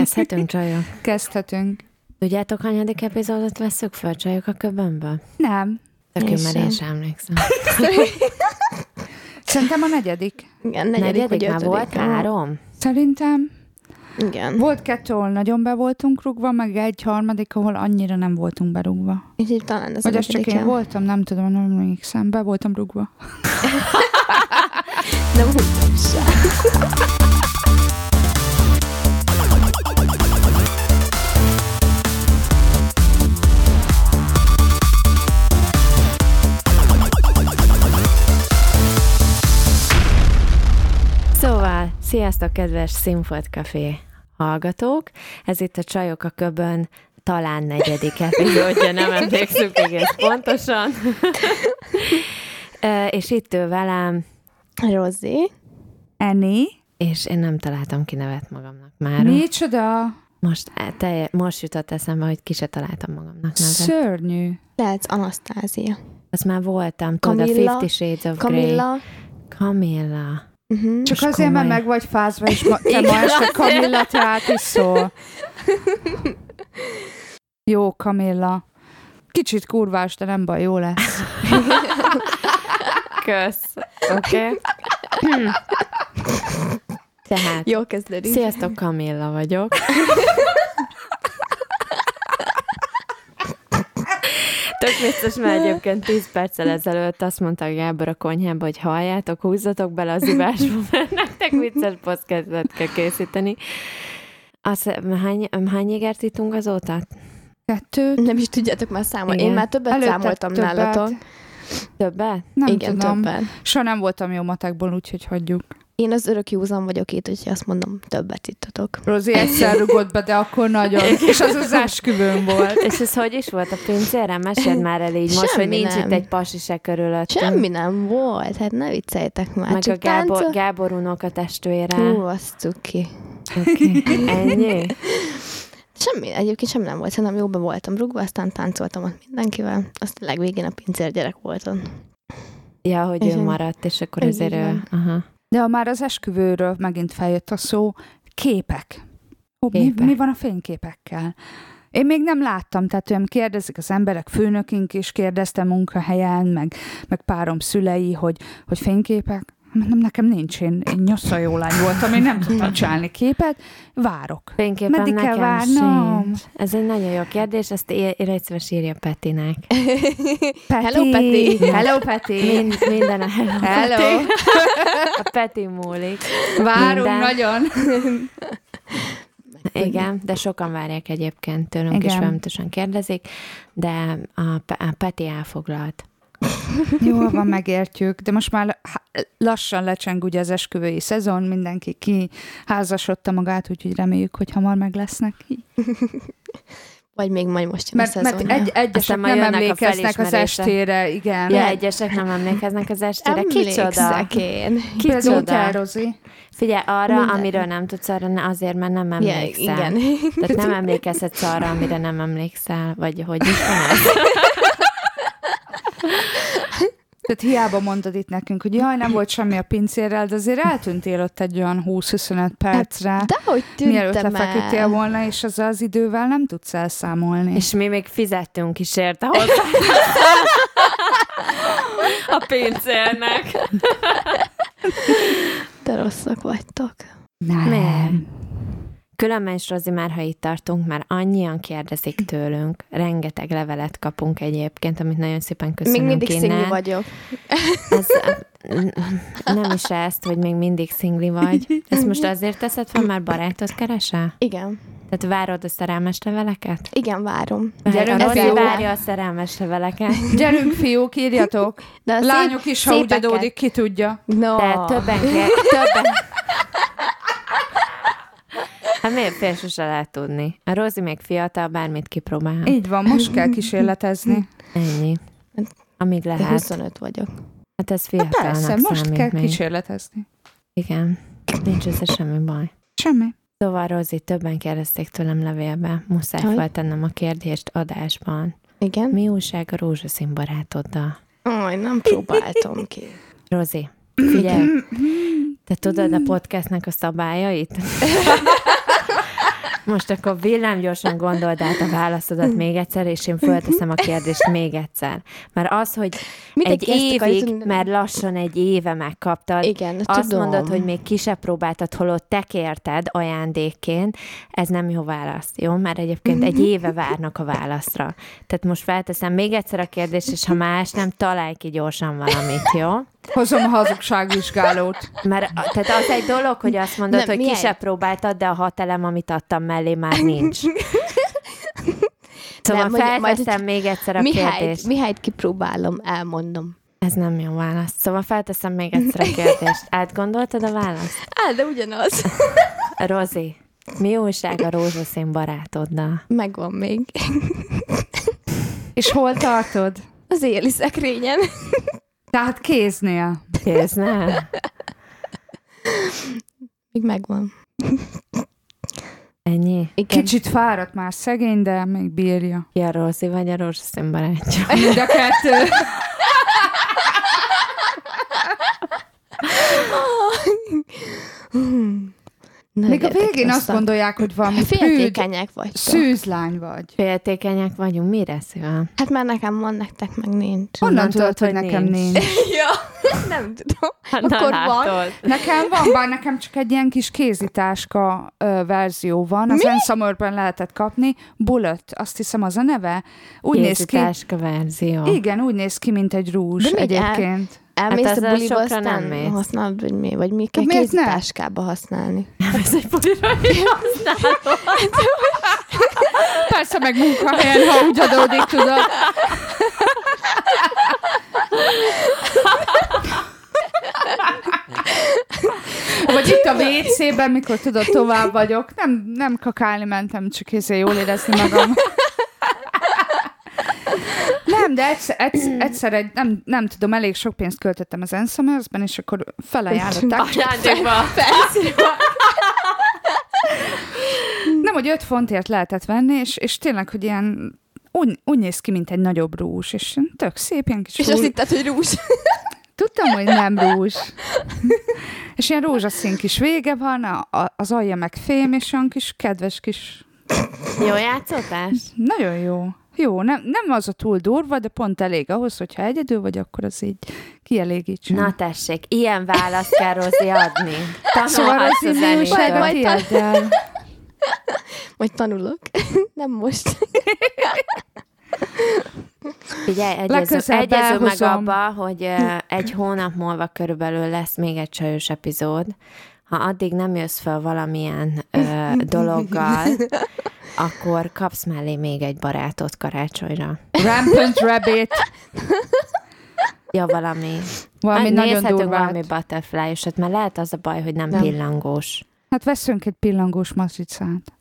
Kezdhetünk, csajok? Kezdhetünk. Tudjátok, hanyadik epizódot veszük föl, Csajok a köbbenből? Nem. Tök én már én sem emlékszem. Szerintem a negyedik. Igen, negyedik már volt, 3. Szerintem. Igen. Volt 2, ahol nagyon be voltunk rúgva, meg 1 harmadik, ahol annyira nem voltunk berúgva. Így talán ez vagy az csak én voltam, nem tudom, nem emlékszem, be voltam rúgva. Nem voltam sem. Szóval, sziasztok, kedves Színfolt Café hallgatók! Ez itt a Csajok a köbben talán 4. epizódja, nem emlékszünk egész pontosan. És itt ő velem Rozi, Eni, és én nem találtam ki nevet magamnak már. Micsoda! Most jutott eszembe, hogy ki se találtam magamnak nevet. Szörnyű! Lehetsz Anasztázia. Azt már voltam, tudod, a Fifty Shades of Grey. Camilla. Uh-huh. Csak most azért, mert meg vagy fázva, és te ma este Camilla, te át is szól. Jó, Camilla. Kicsit kurvás, de nem baj, jó lesz. Kösz. Oké. Okay. Tehát. Jó kezdődik. Sziasztok, Camilla vagyok. Tök biztos, már egyébként 10 perccel ezelőtt azt mondta Gábor a konyhámba, hogy halljátok, húzzatok bele az ivásba, mert nektek vicces podcastet kell készíteni. Hány égert ittunk azóta? 2. Nem is tudjátok már számolni. Én már többet előtte számoltam többet. Nálatok. Többet? Nem igen, tudom. Többet. Soha nem voltam jó matekból, úgyhogy hagyjuk. Én az örök józan vagyok itt, úgyhogy azt mondom, többet ittatok. Rozi egyszer rugott be, de akkor nagyon. És az az esküvőm volt. És ez hogy is volt a pincérem? Mesélj már el így most, hogy nincs itt egy pasi se körülöttünk. Semmi nem volt, hát ne vicceljtek már. Meg csak a Gábor unoka testvére. Hú, azt cuki. Okay. Ennyi? Semmi, egyébként semmi nem volt, szerintem jobban voltam rugva, aztán táncoltam ott mindenkivel. Azt legvégén a pincérgyerek voltam. Ja, hogy ő maradt, és akkor azért ő... Aha. De ha már az esküvőről megint feljött a szó, képek. Mi van a fényképekkel? Én még nem láttam, tehát olyan kérdezik az emberek, főnökünk is kérdezte munkahelyen, meg párom szülei, hogy fényképek. Mondom, nekem nincs, én nyossza jó lány voltam, én nem tudtam csinálni képet, várok. Fényképen meddig kell várnom? Sincs. Ez egy nagyon jó kérdés, ezt egyszerűen írja Petinek. Peti. Hello, Peti! Hello, Peti! Minden a hello, hello. A Peti múlik. Várunk minden. Nagyon! Igen, de sokan várják egyébként tőlünk, igen. És folyamatosan kérdezik, de a Peti elfoglalt. Jól van, megértjük, de most már lassan lecseng ugye az esküvői szezon, mindenki kiházasodta magát, úgyhogy reméljük, hogy hamar meg lesznek. Vagy még majd most jön a szezonra. Mert egyesek nem emlékeznek az estére, igen. Ja, egyesek nem emlékeznek az estére. Kicsoda! Én. Kicsoda! Rozi. Figyelj, arra, minden. Amiről nem tudsz, arra azért, mert nem emlékszel. Ja, igen. Tehát nem emlékezhetsz arra, amire nem emlékszel, vagy hogy is van. Tehát hiába mondod itt nekünk, hogy jaj, nem volt semmi a pincérrel, de azért eltűntél ott egy olyan 20-25 percre, mielőtt lefeküdtél volna, és azzal az idővel nem tudsz elszámolni. És mi még fizettünk is érte hozzá a pincérnek. Te rosszak vagytok. Nem. Különben is, Rozi, már ha itt tartunk, már annyian kérdezik tőlünk. Rengeteg levelet kapunk egyébként, amit nagyon szépen köszönünk innen. Még mindig szingli vagyok. Ez, nem is ezt, hogy még mindig szingli vagy. Ezt most azért teszed fel, már barátot keresel? Igen. Tehát várod a szerelmes leveleket? Igen, várom. Rozi várja a szerelmes leveleket. Gyerünk, fiúk, írjatok. De lányok szép, is, ha úgy adódik, ki tudja. No. Tehát többen. Hát miért fél sose lehet tudni? A Rozi még fiatal, bármit kipróbál. Így van, most kell kísérletezni. Ennyi. Amíg lehet. 25 vagyok. Hát ez fiatalnak számít. Persze, most kell még kísérletezni. Igen. Nincs össze semmi baj. Semmi. Szóval, Rozi, többen kérdezték tőlem levélbe. Muszáj feltennem a kérdést adásban. Igen. Mi újság a rózsaszín barátoddal? Aj, nem próbáltam ki. Rozi, figyelj. Te tudod a podcastnek a szabályait? Most akkor villámgyorsan gondold át a válaszodat még egyszer, és én fölteszem a kérdést még egyszer. Mert az, hogy mindenki egy évig, mert lassan egy éve megkaptad, igen, azt tudom. Mondod, hogy még ki se próbáltad, holott te kérted ajándékként, ez nem jó válasz, jó? Mert egyébként egy éve várnak a válaszra. Tehát most felteszem még egyszer a kérdést, és ha más nem, találj ki gyorsan valamit, jó? Hozom a hazugságvizsgálót. Mert, tehát az egy dolog, hogy azt mondod, nem, hogy ki se próbáltad, de a hat elem, amit adtam mellé, már nincs. Szóval felteszem még egyszer a kérdést. Mihályt kipróbálom, elmondom. Ez nem jó válasz. Szóval felteszem még egyszer a kérdést. Átgondoltad a választ? De ugyanaz. Rozi, mi újság a rózsaszín barátoddal? Megvan még. És hol tartod? Az éli szekrényen. Tehát kéznél. Kéznél? Még megvan. Ennyi? Igen. Kicsit fáradt már szegény, de még bírja. Ja, Rózi vagy a rózsaszín barátja. Mind a kettő. Még a végén azt gondolják, hogy valami féltékenyek vagy. Szűzlány vagy. Féltékenyek vagyunk, mire szívem? Hát már nekem van, nektek meg nincs. Honnan tudod, hogy nekem nincs? Ja, nem tudom. Akkor van. Nekem van, bár nekem csak egy ilyen kis kézitáska verzió van. Az Ensamorban lehetett kapni. Bullet, azt hiszem az a neve. Kézitáska verzió. Igen, úgy néz ki, mint egy rúzs egyébként. Elmész hát a buliba, aztán nem használod, vagy mi? Vagy mi kell kézitáskába használni? Elmész egy bulira, hogy használod. Persze meg munkahelyen, ha úgy adódik, tudod. Vagy itt a WC-ben, mikor tudod, tovább vagyok. Nem kakálni mentem, csak ezért jól érezni magam. Nem, de egyszer egy, nem tudom, elég sok pénzt költöttem az Ensamers-ben, és akkor felajánlották. Nem, hogy 5 fontért lehetett venni, és tényleg, hogy ilyen úgy néz ki, mint egy nagyobb rúzs, és tök szép, ilyen kis rúzs. És azt hitted, hogy rúzs. Tudtam, hogy nem rúzs. És ilyen rózsaszín kis vége van, az alja meg fém, és olyan kis kedves kis... Jó játszótás? Nagyon jó. Jó, nem az a túl durva, de pont elég ahhoz, hogyha egyedül vagy, akkor az így kielégítsen. Na tessék, ilyen választ kell Rozi adni. Tanulhatsz az emisőt. Majd tanulok. Nem most. Figyelj, egyezünk meg abba, hogy egy hónap múlva körülbelül lesz még egy csajos epizód. Ha addig nem jössz fel valamilyen dologgal, akkor kapsz mellé még egy barátot karácsonyra. Rampant Rabbit! Ja, valami nagyon durvát. Valami butterfly-osat, mert lehet az a baj, hogy nem pillangós. Hát veszünk egy pillangós mazsicát.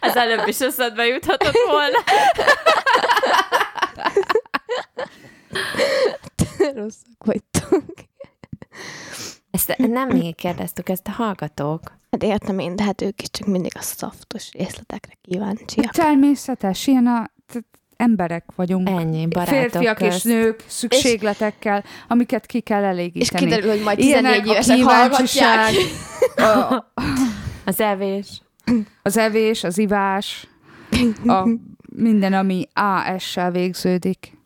Az előbb is eszedbe juthatott volna. Te rosszak vagytok. Ezt nem még kérdeztük, ezt a hallgatók. Hát értem én, de hát ők is csak mindig a szaftos részletekre kíváncsiak. Természetes, ilyen emberek vagyunk. Ennyi, barátok férfiak közt. És nők szükségletekkel, amiket ki kell elégíteni. És kiderül, hogy majd 14 évesek hallgatják. Az evés. Az evés, az ivás, minden, ami AS-sel végződik.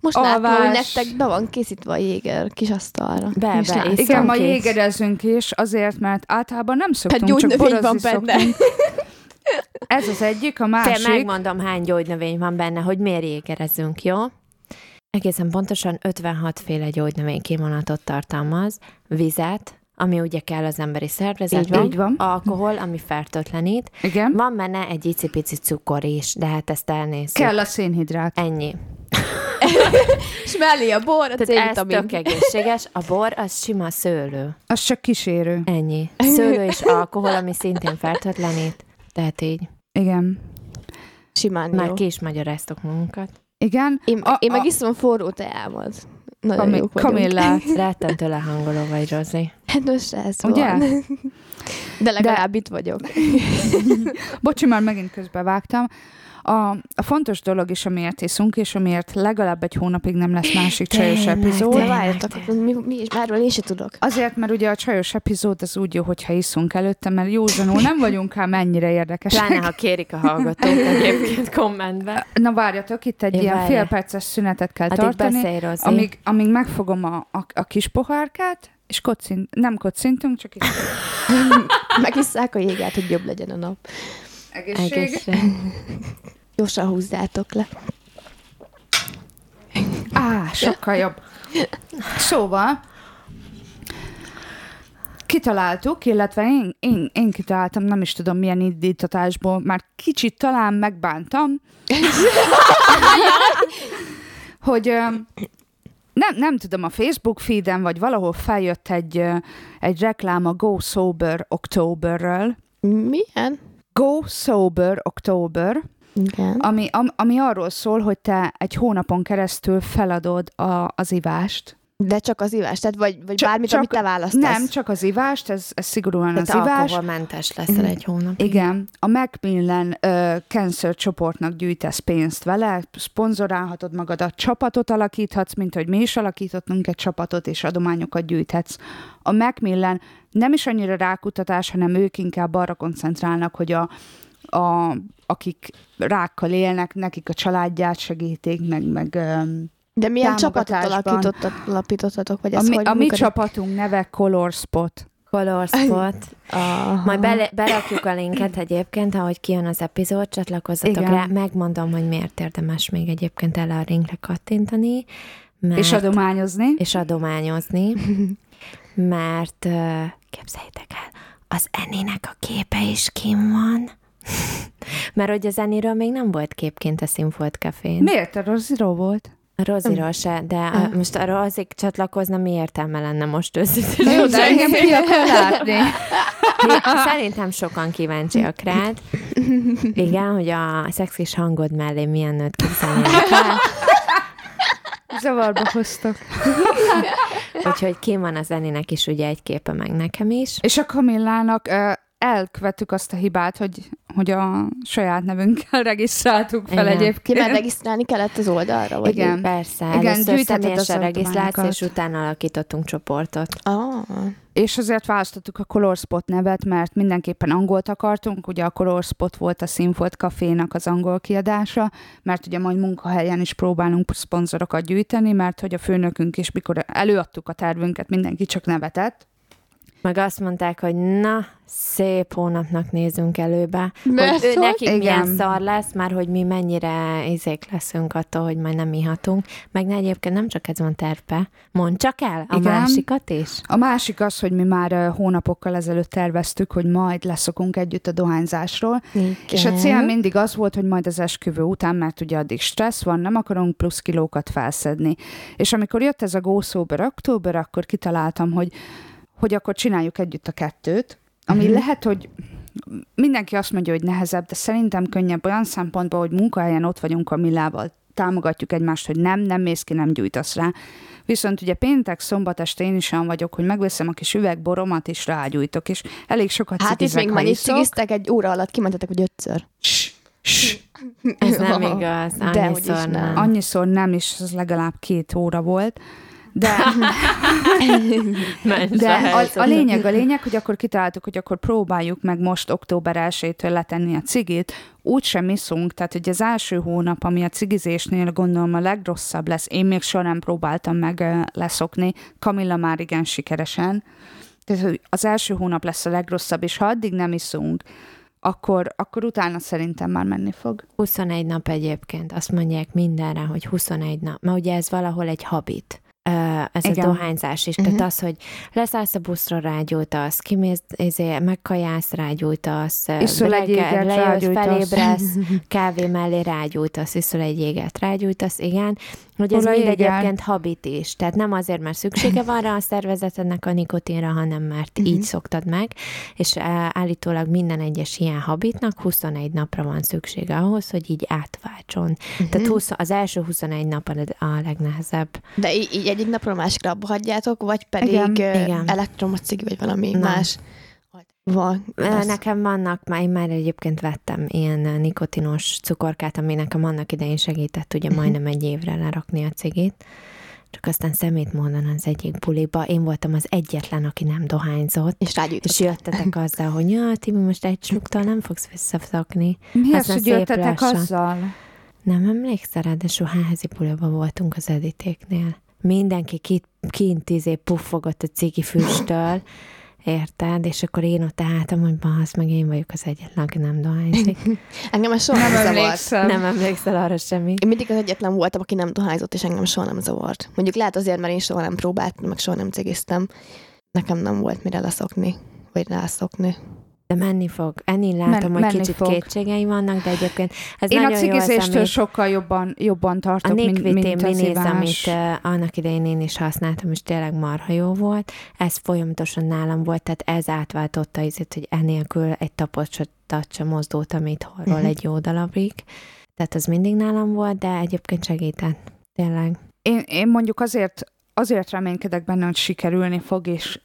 Most látom, hogy nektek be van készítve a jéger kis asztalra. Be. Igen, ma jégerezünk is, azért, mert általában nem szoktunk, csak borozni szoktunk. Ez az egyik, a másik. Te megmondom, hány gyógynövény van benne, hogy miért jégerezünk, jó? Egészen pontosan 56 féle gyógynövény kimonatot tartalmaz, vizet, ami ugye kell az emberi szervezetben. Így van. Alkohol, ami fertőtlenít. Igen. Van benne egy icipici cukor is, de hát ezt elnézzük. Kell a szénhidrát. Ennyi. És mellé a bor, a C-vitamin. Ez tök egészséges. A bor, az sima szőlő. Az csak kísérő. Ennyi. Szőlő és alkohol, ami szintén fertőtlenít. Tehát így. Igen. Simán már jó. Már ki is magyaráztok magunkat. Igen. Én meg iszom forró teámat. Nagyon jók vagyunk. Kamillát. Rettentő lehangoló vagy, Rozi. Hát most ez van. De legalább itt vagyok. Bocsi, már megint közbevágtam. A fontos dolog is, amiért iszunk, és amiért legalább egy hónapig nem lesz másik csajos epizód. De várjatok, mi is, bárhol én sem tudok. Azért, mert ugye a csajos epizód az úgy jó, hogyha iszunk előtte, mert józanul nem vagyunk ám ennyire érdekesek. Pláne, ha kérik a hallgatók egyébként kommentben. Na várjatok, itt egy ilyen félperces szünetet kell tartani, amíg megfogom a kis pohárkát, és nem kocintunk, csak itt. Megisszák a jégát, hogy jobb legyen a nap. Egészség. Gyorsan húzzátok le. Sokkal jobb. Szóval kitaláltuk, illetve én kitaláltam, nem is tudom milyen indítatásból, már kicsit talán megbántam, hogy nem tudom, a Facebook feeden, vagy valahol feljött egy reklám a Go Sober Octoberről. Milyen? Go Sober October, ami arról szól, hogy te egy hónapon keresztül feladod az ivást. De csak az ivást, tehát vagy csak, bármit, amit te választasz. Nem, csak az ivást, ez szigorúan tehát az ivás. Tehát alkoholmentes leszel egy hónapig. Igen. A Macmillan cancer csoportnak gyűjtesz pénzt vele, szponzorálhatod magadat, csapatot alakíthatsz, mint hogy mi is alakítottunk egy csapatot, és adományokat gyűjthetsz. A Macmillan nem is annyira rákutatás, hanem ők inkább arra koncentrálnak, hogy akik rákkal élnek, nekik a családját segítik, meg de milyen csapatot alapítottatok? Vagy mi csapatunk neve Color Spot. Majd berakjuk a linket egyébként, ahogy kijön az epizód, csatlakozzatok rá. Megmondom, hogy miért érdemes még egyébként el a linkre kattintani. És adományozni. Mert képzeljétek el, az Enninek a képe is kim van. Mert hogy az Enniről még nem volt képként a Színfolt Cafén. Miért? A Roziról volt? A Roziról se, de most arra azért csatlakozna, mi értelme lenne most őszintén. Jó, de engem ki akar látni. Szerintem sokan kíváncsiak rád. Igen, hogy a szexis hangod mellé milyen nőt képzelnének. Zavarba hoztak. Úgyhogy ki van az Enninek is ugye egy képe, meg nekem is. És a Camillának elkövettük azt a hibát, hogy a saját nevünkkel regisztráltuk fel. Igen. Egyébként. Mert regisztrálni kellett az oldalra, vagy? Igen, persze. Először személyesen regisztrálsz, és utána alakítottunk csoportot. És azért választottuk a Color Spot nevet, mert mindenképpen angolt akartunk. Ugye a Color Spot volt a Színfolt Cafénak az angol kiadása, mert ugye majd munkahelyen is próbálunk szponzorokat gyűjteni, mert hogy a főnökünk is, mikor előadtuk a tervünket, mindenki csak nevetett. Meg azt mondták, hogy na, szép hónapnak nézünk előbe, hogy nekik milyen szar lesz, már hogy mi mennyire izék leszünk attól, hogy majd nem ihatunk. Meg egyébként nem csak ez van terve. Mondd csak el a másikat is. A másik az, hogy mi már hónapokkal ezelőtt terveztük, hogy majd leszokunk együtt a dohányzásról. Igen. És a cél mindig az volt, hogy majd az esküvő után, mert ugye addig stressz van, nem akarunk plusz kilókat felszedni. És amikor jött ez a Go Sober October, akkor kitaláltam, hogy akkor csináljuk együtt a kettőt, ami lehet, hogy mindenki azt mondja, hogy nehezebb, de szerintem könnyebb olyan szempontból, hogy munkahelyen ott vagyunk a Millával, támogatjuk egymást, hogy nem mész ki, nem gyújtasz rá. Viszont ugye péntek, szombat este én is olyan vagyok, hogy megveszem a kis üvegboromat, és rágyújtok, és elég sokat cigizek, ha iszok. Hát itt még mennyit cigiztek, egy óra alatt kimentetek, hogy 5-ször. Ez nem igaz, annyiszor nem. Annyiszor nem, és ez legalább 2 óra volt. De a lényeg, hogy akkor kitaláltuk, hogy akkor próbáljuk meg most október 1-től letenni a cigit, úgysem iszunk, tehát hogy az első hónap, ami a cigizésnél gondolom a legrosszabb lesz, én még soha nem próbáltam meg leszokni, Camilla már igen sikeresen, tehát hogy az első hónap lesz a legrosszabb, és ha addig nem iszunk, akkor utána szerintem már menni fog. 21 nap egyébként, azt mondják mindenre, hogy 21 nap, mert ugye ez valahol egy habit. Ez a dohányzás is. Tehát az, hogy leszállsz a buszra, rágyújtasz, kimész, megkajász, rágyújtasz, lejössz, felébredsz, kávé mellé rágyújtasz, iszol egy jéget, rágyújtasz, igen. Hogy ez mind egyébként habit is. Tehát nem azért, mert szüksége van rá a szervezetednek a nikotinra, hanem mert így szoktad meg, és állítólag minden egyes ilyen habitnak 21 napra van szüksége ahhoz, hogy így átváltson. Tehát az első 21 nap a legnehezebb. De így egyik napról másikra abba hagyjátok, vagy pedig elektromos cigi, vagy valami más. Van. Nekem vannak, már egyébként vettem ilyen nikotinos cukorkát, ami nekem annak idején segített ugye majdnem egy évre lerakni a cigit, csak aztán szemétmódon az egyik buliba. Én voltam az egyetlen, aki nem dohányzott. És rágyújtott. És jöttetek azzal, hogy ja, Tibi, most egy csuktal nem fogsz visszaszakni. Mi az, hogy jöttetek azzal? Nem emlékszel rá, de soházi buliba voltunk az editéknél. Mindenki kint puffogott a cigi füsttől, érted? És akkor én ott álltam, hogy bahasz, meg én vagyok az egyetlen, aki nem dohányzik. Engem ez soha nem zavart. Nem emlékszel arra semmi. Én mindig az egyetlen voltam, aki nem dohányzott, és engem soha nem zavart. Mondjuk lehet azért, mert én soha nem próbáltam, meg soha nem cigiztem. Nekem nem volt mire leszokni, vagy rászokni. De menni fog. Ennél látom, hogy kicsit kétségei vannak, de egyébként ez én nagyon jó. Én a cigizéstől sokkal jobban tartok, mint az ivás. Amit annak idején én is használtam, és tényleg marha jó volt. Ez folyamatosan nálam volt, tehát ez átváltotta azért, hogy enélkül egy tapocsot sem mozdultam itthonról egy jó darabig. Tehát az mindig nálam volt, de egyébként segített. Tényleg. Én mondjuk azért reménykedek benne, hogy sikerülni fog, és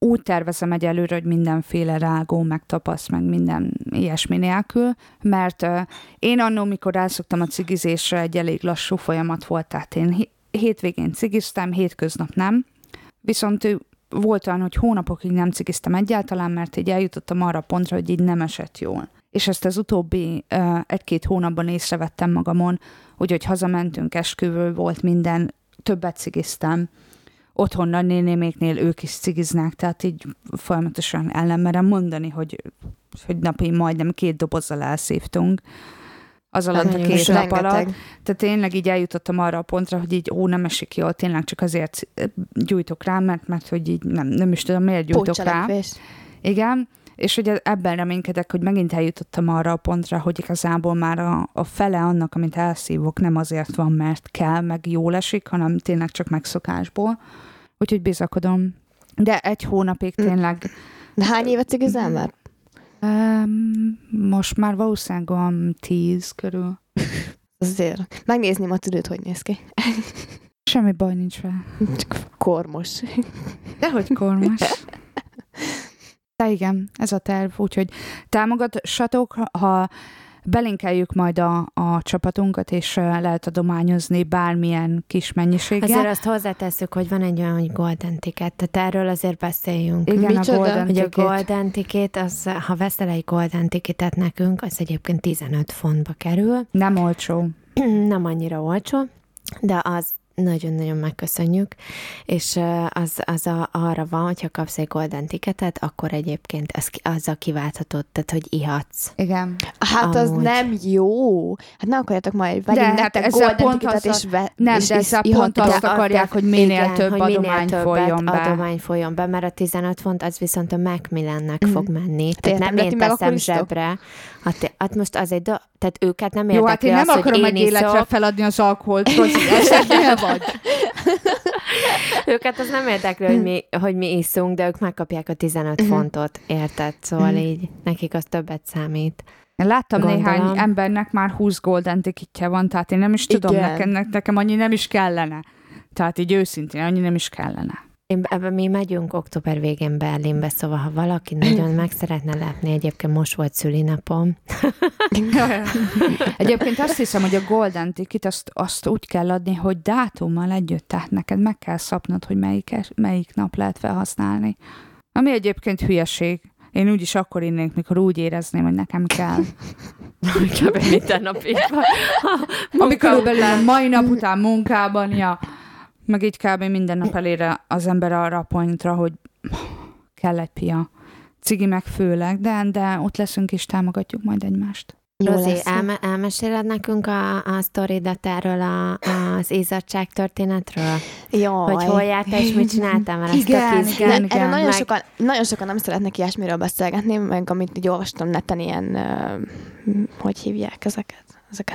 úgy tervezem egyelőre, hogy mindenféle rágó, meg tapasz, meg minden ilyesmi nélkül, mert én annó, mikor elszoktam a cigizésre, egy elég lassú folyamat volt, tehát én hétvégén cigiztem, hétköznap nem, viszont volt olyan, hogy hónapokig nem cigiztem egyáltalán, mert így eljutottam arra pontra, hogy így nem esett jól. És ezt az utóbbi egy-két hónapban észrevettem magamon, hogy hazamentünk, esküvő volt minden, többet cigiztem, otthon a nénéméknél ők is cigiznek, tehát így folyamatosan ellenmerem mondani, hogy napi majdnem 2 dobozzal elszívtunk az alatt a 2 nap alatt. Tehát tényleg így eljutottam arra a pontra, hogy így nem esik jól, tényleg csak azért gyújtok rá, mert hogy így nem is tudom, miért gyújtok Pócsalakvés. Rá. Igen, és hogy ebben reménykedek, hogy megint eljutottam arra a pontra, hogy igazából már a fele annak, amit elszívok, nem azért van, mert kell, meg jól esik, hanem tényleg csak megszokásból. Úgyhogy bizakodom. De egy hónapig tényleg... De hány évet cigizel már? Most már valószínűleg 10 körül. Azért. Megnézném a tüdőt, hogy néz ki. Semmi baj nincs vele. Csak kormos. Dehogy kormos. De igen, ez a terv, úgyhogy támogassatok, ha belinkeljük majd a csapatunkat, és lehet adományozni bármilyen kis mennyiséggel. Azért azt hozzátesszük, hogy van egy olyan, hogy Golden Ticket, tehát erről azért beszéljünk. Igen, micsoda? A Golden Ticket, az, ha veszel egy Golden Ticketet nekünk, az egyébként 15 fontba kerül. Nem olcsó. Nem annyira olcsó, de az nagyon-nagyon megköszönjük, és arra van, hogyha kapsz egy Golden Ticketet, akkor egyébként azzal kiválthatod, tehát hogy ihatsz. Igen. Hát amúgy. Az nem jó. Hát ne akarjátok majd, vegyünk nektek Golden Ticketet, és ezzel pont azt akarják, hogy minél több adomány folyjon be. Mert a 15 font az viszont a Macmillannek fog menni. Tehát nem én teszem zsebre. Hát most az egy tehát őket nem érdekli. Jó, hát én nem akarom egy életre feladni az alkoholt, vagy. Őket az nem érdekli, hogy mi iszunk, de ők megkapják a 15 fontot, érted? Szóval így nekik az többet számít. Láttam néhány embernek már 20 Golden Ticketje van, tehát én nem is tudom, nekem annyi nem is kellene. Tehát így őszintén annyi nem is kellene. Mi megyünk október végén Berlinbe, szóval ha valaki nagyon meg szeretne látni, egyébként most volt szülinapom. Egyébként azt hiszem, hogy a Golden Ticket azt úgy kell adni, hogy dátummal együtt, tehát neked meg kell szabnod, hogy melyik nap lehet felhasználni. Ami egyébként hülyeség. Én úgyis akkor innék, mikor úgy érezném, hogy nekem kell. Amikor minden nap így van. Amikor belül mai nap után munkában, ja. Meg így kb. Minden nap elére az ember arra a pontra, hogy kell egy pia. Cigi meg főleg, de ott leszünk és támogatjuk majd egymást. Rozi, elmeséled nekünk a sztoridat erről az izzadság történetről? Jaj. Hogy hol jártál, és mit csináltál? Mert igen. Erről nagyon sokan nem szeretnek ilyesmiről beszélgetni, meg amit így olvastam neten ilyen, hogy hívják ezeket?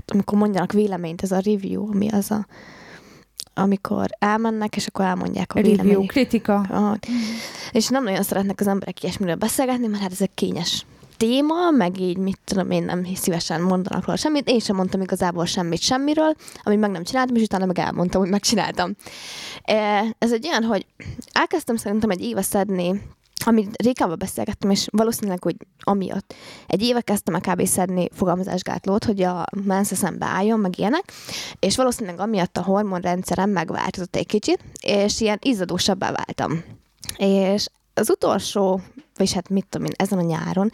Amikor mondjanak véleményt, ez a review, ami az a... amikor elmennek, és akkor elmondják a véleményét. Review, kritika. És nem nagyon szeretnek az emberek ilyesmiről beszélgetni, mert hát ez egy kényes téma, meg így, mit tudom én, nem szívesen mondanak róla semmit. Én sem mondtam igazából semmit semmiről, amit meg nem csináltam, és utána meg elmondtam, hogy megcsináltam. Ez egy olyan, hogy elkezdtem szerintem egy éve szedni amit Rékával beszélgettem, és valószínűleg, hogy amiatt. Egy éve kezdtem el kb. Szedni fogamzásgátlót, hogy a mensze szembe álljon, meg ilyenek, és valószínűleg amiatt a hormonrendszerem megváltozott egy kicsit, és ilyen izzadósabbá váltam. És az utolsó, vagyis hát mit tudom én, ezen a nyáron,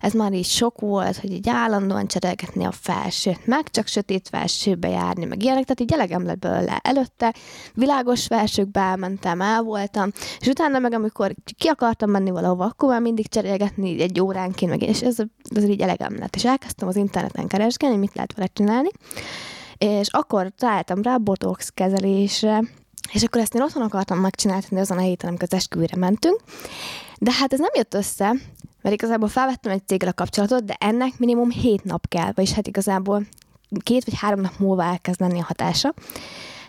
ez már így sok volt, hogy így állandóan cserélgetni a felsőt, meg csak sötét felsőbe járni, meg ilyenek, tehát így elegem lett belőle előtte, világos felsőkbe elmentem, el voltam, és utána meg amikor ki akartam menni valahova, akkor már mindig cserélgetni egy óránként, meg és ez így elegem lett, és elkezdtem az interneten keresgélni, mit lehet vele csinálni, és akkor találtam rá botox kezelésre. És akkor ezt én otthon akartam megcsinálni azon a héten, amikor az esküvőre mentünk. De hát ez nem jött össze, mert igazából felvettem egy céggel a kapcsolatot, de ennek minimum 7 nap kell, vagyis hát igazából 2 vagy 3 nap múlva elkezd lenni a hatása.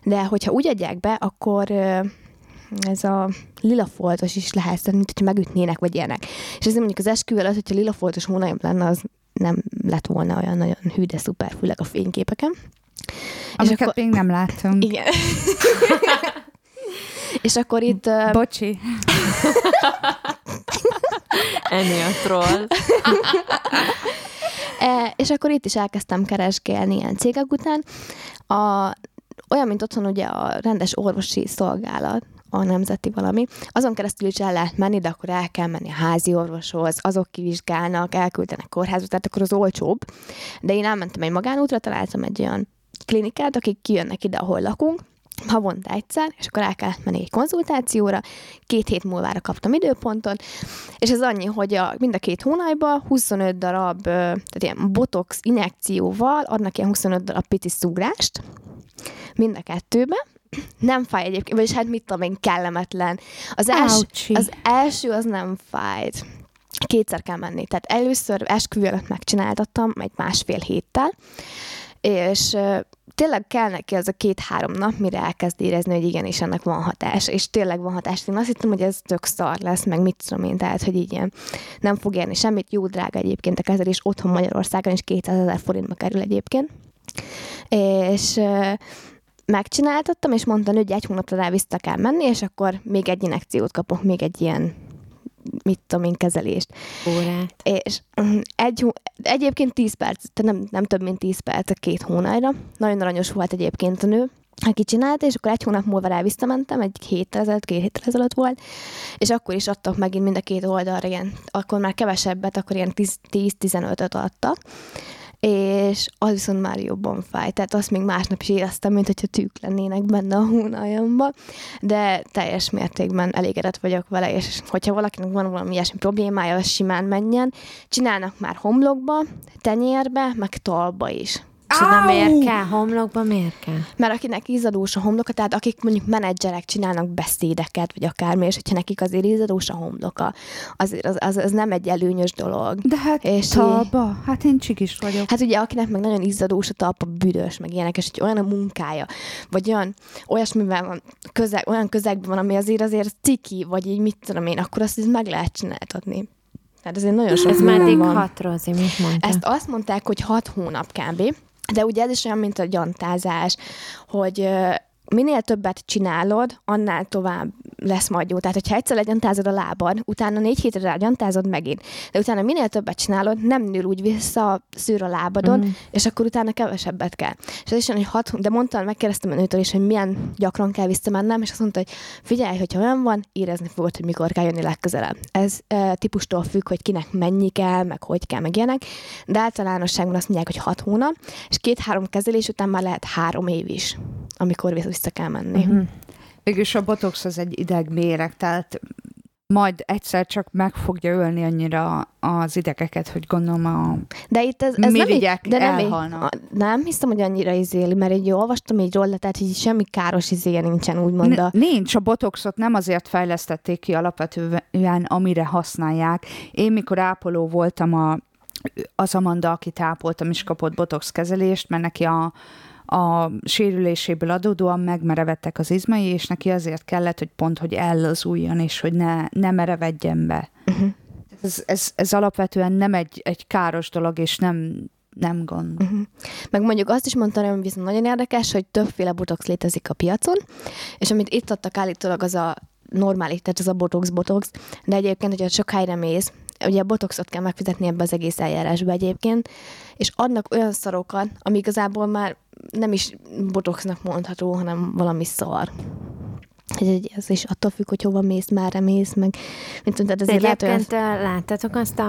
De hogyha úgy adják be, akkor ez a lilafoltos is lehet, mint hogyha megütnének, vagy ilyenek. És ezért mondjuk az esküvő előtt, hogyha lilafoltos hónajom lenne, az nem lett volna olyan nagyon hű, de szuper, főleg a fényképeken. Amiket akkor... még nem látunk. Igen. És akkor itt... Bocsi. Ennyi a troll. És akkor itt is elkezdtem keresgélni ilyen cégek után. Olyan, mint otthon ugye a rendes orvosi szolgálat, a nemzeti valami. Azon keresztül is el lehet menni, de akkor el kell menni a házi orvoshoz, azok kivizsgálnak, elküldenek kórházba, tehát akkor az olcsóbb. De én elmentem egy magánútra, találtam egy olyan klinikát, akik kijönnek ide, ahol lakunk, havonta egyszer, és akkor el kellett menni egy konzultációra, 2 hét múlvára kaptam időponton, és ez annyi, hogy mind a 2 hónapban 25 darab, tehát ilyen botox injekcióval adnak ilyen 25 darab pici szúrást, mind a 2-ben, nem fáj egyébként, vagyis hát mit tudom én, kellemetlen. Az első az nem fájt. 2-szer kell menni. Tehát először esküvő alatt megcsináltattam, egy 1,5 héttel, és tényleg kell neki az a 2-3 nap, mire elkezd érezni, hogy igenis ennek van hatás, és tényleg van hatás. Én azt hittem, hogy ez tök szar lesz, meg mit tudom én, tehát, hogy így nem fog érni semmit. Jó drága egyébként a kezelés, otthon Magyarországon is 200 000 forintba kerül egyébként. És... megcsináltattam, és mondtam, hogy 1 hónapra rá vissza kell menni, és akkor még egy injekciót kapok, még egy ilyen, mit tudom én, kezelést. Órát. És egyébként 10 perc, tehát nem több, mint 10 perc a 2 hónapra. Nagyon aranyos volt egyébként a nő, aki csinálta, és akkor 1 hónap múlva rá visszamentem, egy 2 héttel ezelőtt volt, és akkor is adtak megint mind a 2 oldalra ilyen, akkor már kevesebbet, akkor ilyen 10-15-öt adtak. És az viszont már jobban fáj. Tehát azt még másnap is éreztem, mint hogyha tűk lennének benne a hónaljamba. De teljes mértékben elégedett vagyok vele, és hogyha valakinek van valami ilyesmi problémája, az simán menjen. Csinálnak már homlokba, tenyérbe, meg talba is. De miért kell? Homlokba miért kell? Mert akinek izzadós a homloka, tehát akik mondjuk menedzserek csinálnak beszédeket, vagy akármi, és hogyha nekik azért izzadós a homloka, azért az nem egy előnyös dolog. De hát és talba? Hát én csikis vagyok. Hát ugye akinek meg nagyon izzadós a talpa, büdös, meg ilyenek, és hogy olyan a munkája, vagy olyasmivel van, olyan közegben van, ami azért ciki, vagy így mit tudom én, akkor azt meg lehet csináltatni. Tehát azért nagyon sok. Ez meddig 6, Rozi, mit mondta? Ezt azt mondták, hogy 6 hónap kb. De ugye ez is olyan, mint a gyantázás, hogy minél többet csinálod, annál tovább lesz majd jó. Tehát, hogyha egyszer legyantázod a lábad, utána 4 hétre rágyantázod megint. De utána minél többet csinálod, nem nő úgy vissza, szűr a lábadon, és akkor utána kevesebbet kell. És ez is olyan, hogy 6, de mondtam, megkérdeztem a nőtől is, hogy milyen gyakran kell visszamennem, és azt mondta, hogy figyelj, hogyha olyan van, érezni fogod, hogy mikor kell jönni legközelebb. Ez típustól függ, hogy kinek mennyi kell, meg hogy kell, meg ilyenek. De általánosságban azt mondják, hogy 6 hónap, és 2-3 kezelés után már lehet 3 év is, amikor vissza kell menni. Végülis a botox az egy idegméreg, tehát majd egyszer csak meg fogja ölni annyira az idegeket, hogy gondolom a mirigyek elhalnak. Nem hiszem, hogy annyira izéli, mert így olvastam így róla, tehát így semmi káros izéje nincsen, úgymond. Nincs, a botoxot nem azért fejlesztették ki alapvetően, amire használják. Én mikor ápoló voltam, az Amanda, akit ápoltam, is kapott botox kezelést, mert neki a sérüléséből adódóan megmerevedtek az izmai, és neki azért kellett, hogy pont, hogy ellazuljon, és hogy ne merevedjen be. Ez alapvetően nem egy káros dolog, és nem gond. Meg mondjuk azt is mondtam, hogy viszont nagyon érdekes, hogy többféle botox létezik a piacon, és amit itt adtak állítólag, az a normális, tehát ez a botox, de egyébként, hogyha sokáig mész, ugye a botoxot kell megfizetni ebbe az egész eljárásba egyébként, és adnak olyan szarokat, ami igazából már nem is botoxnak mondható, hanem valami szar. Ez is attól függ, hogy hova mész, merre mész, meg... Egyébként láttatok azt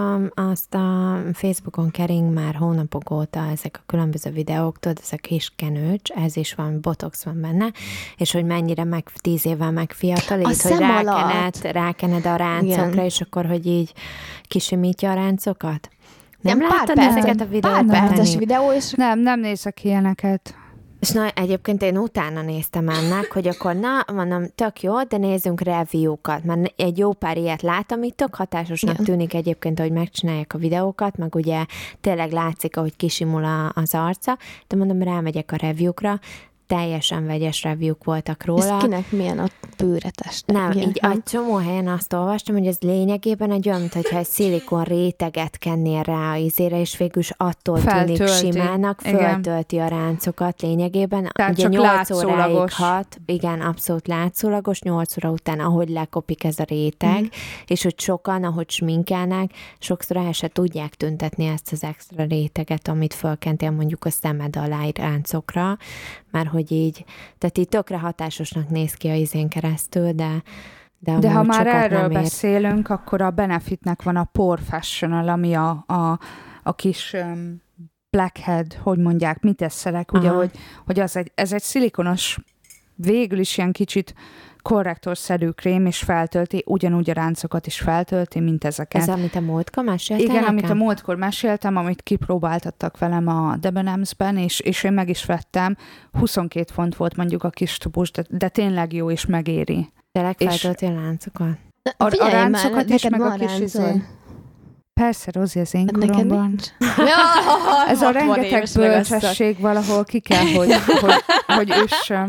a Facebookon kering már hónapok óta ezek a különböző videóktól, ez a kis kenőcs, ez is van, botox van benne, és hogy mennyire meg 10 évvel megfiatalít, hogy rákened a ráncokra, igen. És akkor, hogy így kisimítja a ráncokat? Nem láttad ezeket a videókat? Pár perces videó, és... Nem nézek ilyeneket. És na, egyébként én utána néztem ennek, hogy akkor na, mondom, tök jó, de nézzünk review-kat, mert egy jó pár ilyet láttam, itt tök hatásosnak tűnik egyébként, ahogy megcsinálják a videókat, meg ugye tényleg látszik, ahogy kisimul az arca, de mondom, rámegyek a review-kra, teljesen vegyes review-k voltak róla. Ez kinek milyen a bőretest? Nem, így a csomó helyen azt olvastam, hogy ez lényegében egy olyan, mintha egy szilikon réteget kennél rá a ízére, és végül is attól tűnik simának, föltölti a ráncokat lényegében. Tehát ugye csak 8 óráig hat, igen, abszolút látszólagos, 8 óra után, ahogy lekopik ez a réteg, és hogy sokan, ahogy sminkelnek, sokszor el se tudják tüntetni ezt az extra réteget, amit fölkentél mondjuk a szemed alá ráncokra, már hogy így, tehát így tökre hatásosnak néz ki a izén keresztül, de ha már erről beszélünk, akkor a Benefitnek van a Pore Fashion, ami a kis blackhead, hogy mondják, mit eszelek, ugye, hogy ez egy szilikonos, végül is ilyen kicsit korrektorszerű krém, és feltölti, ugyanúgy a ráncokat is feltölti, mint ezeket. Ez, amit a múltkor meséltem? Igen, nekem? Amit a múltkor meséltem, amit kipróbáltattak velem a Debenhams-ben, és én meg is vettem. 22 font volt mondjuk a kis tubus, de tényleg jó, és megéri. Tényleg feltölti a ráncokat? A ráncokat is, meg a kis izé. Persze, Rozi, az én koromban. Ez a rengeteg bölcsesség valahol ki kell, hogy üssöm.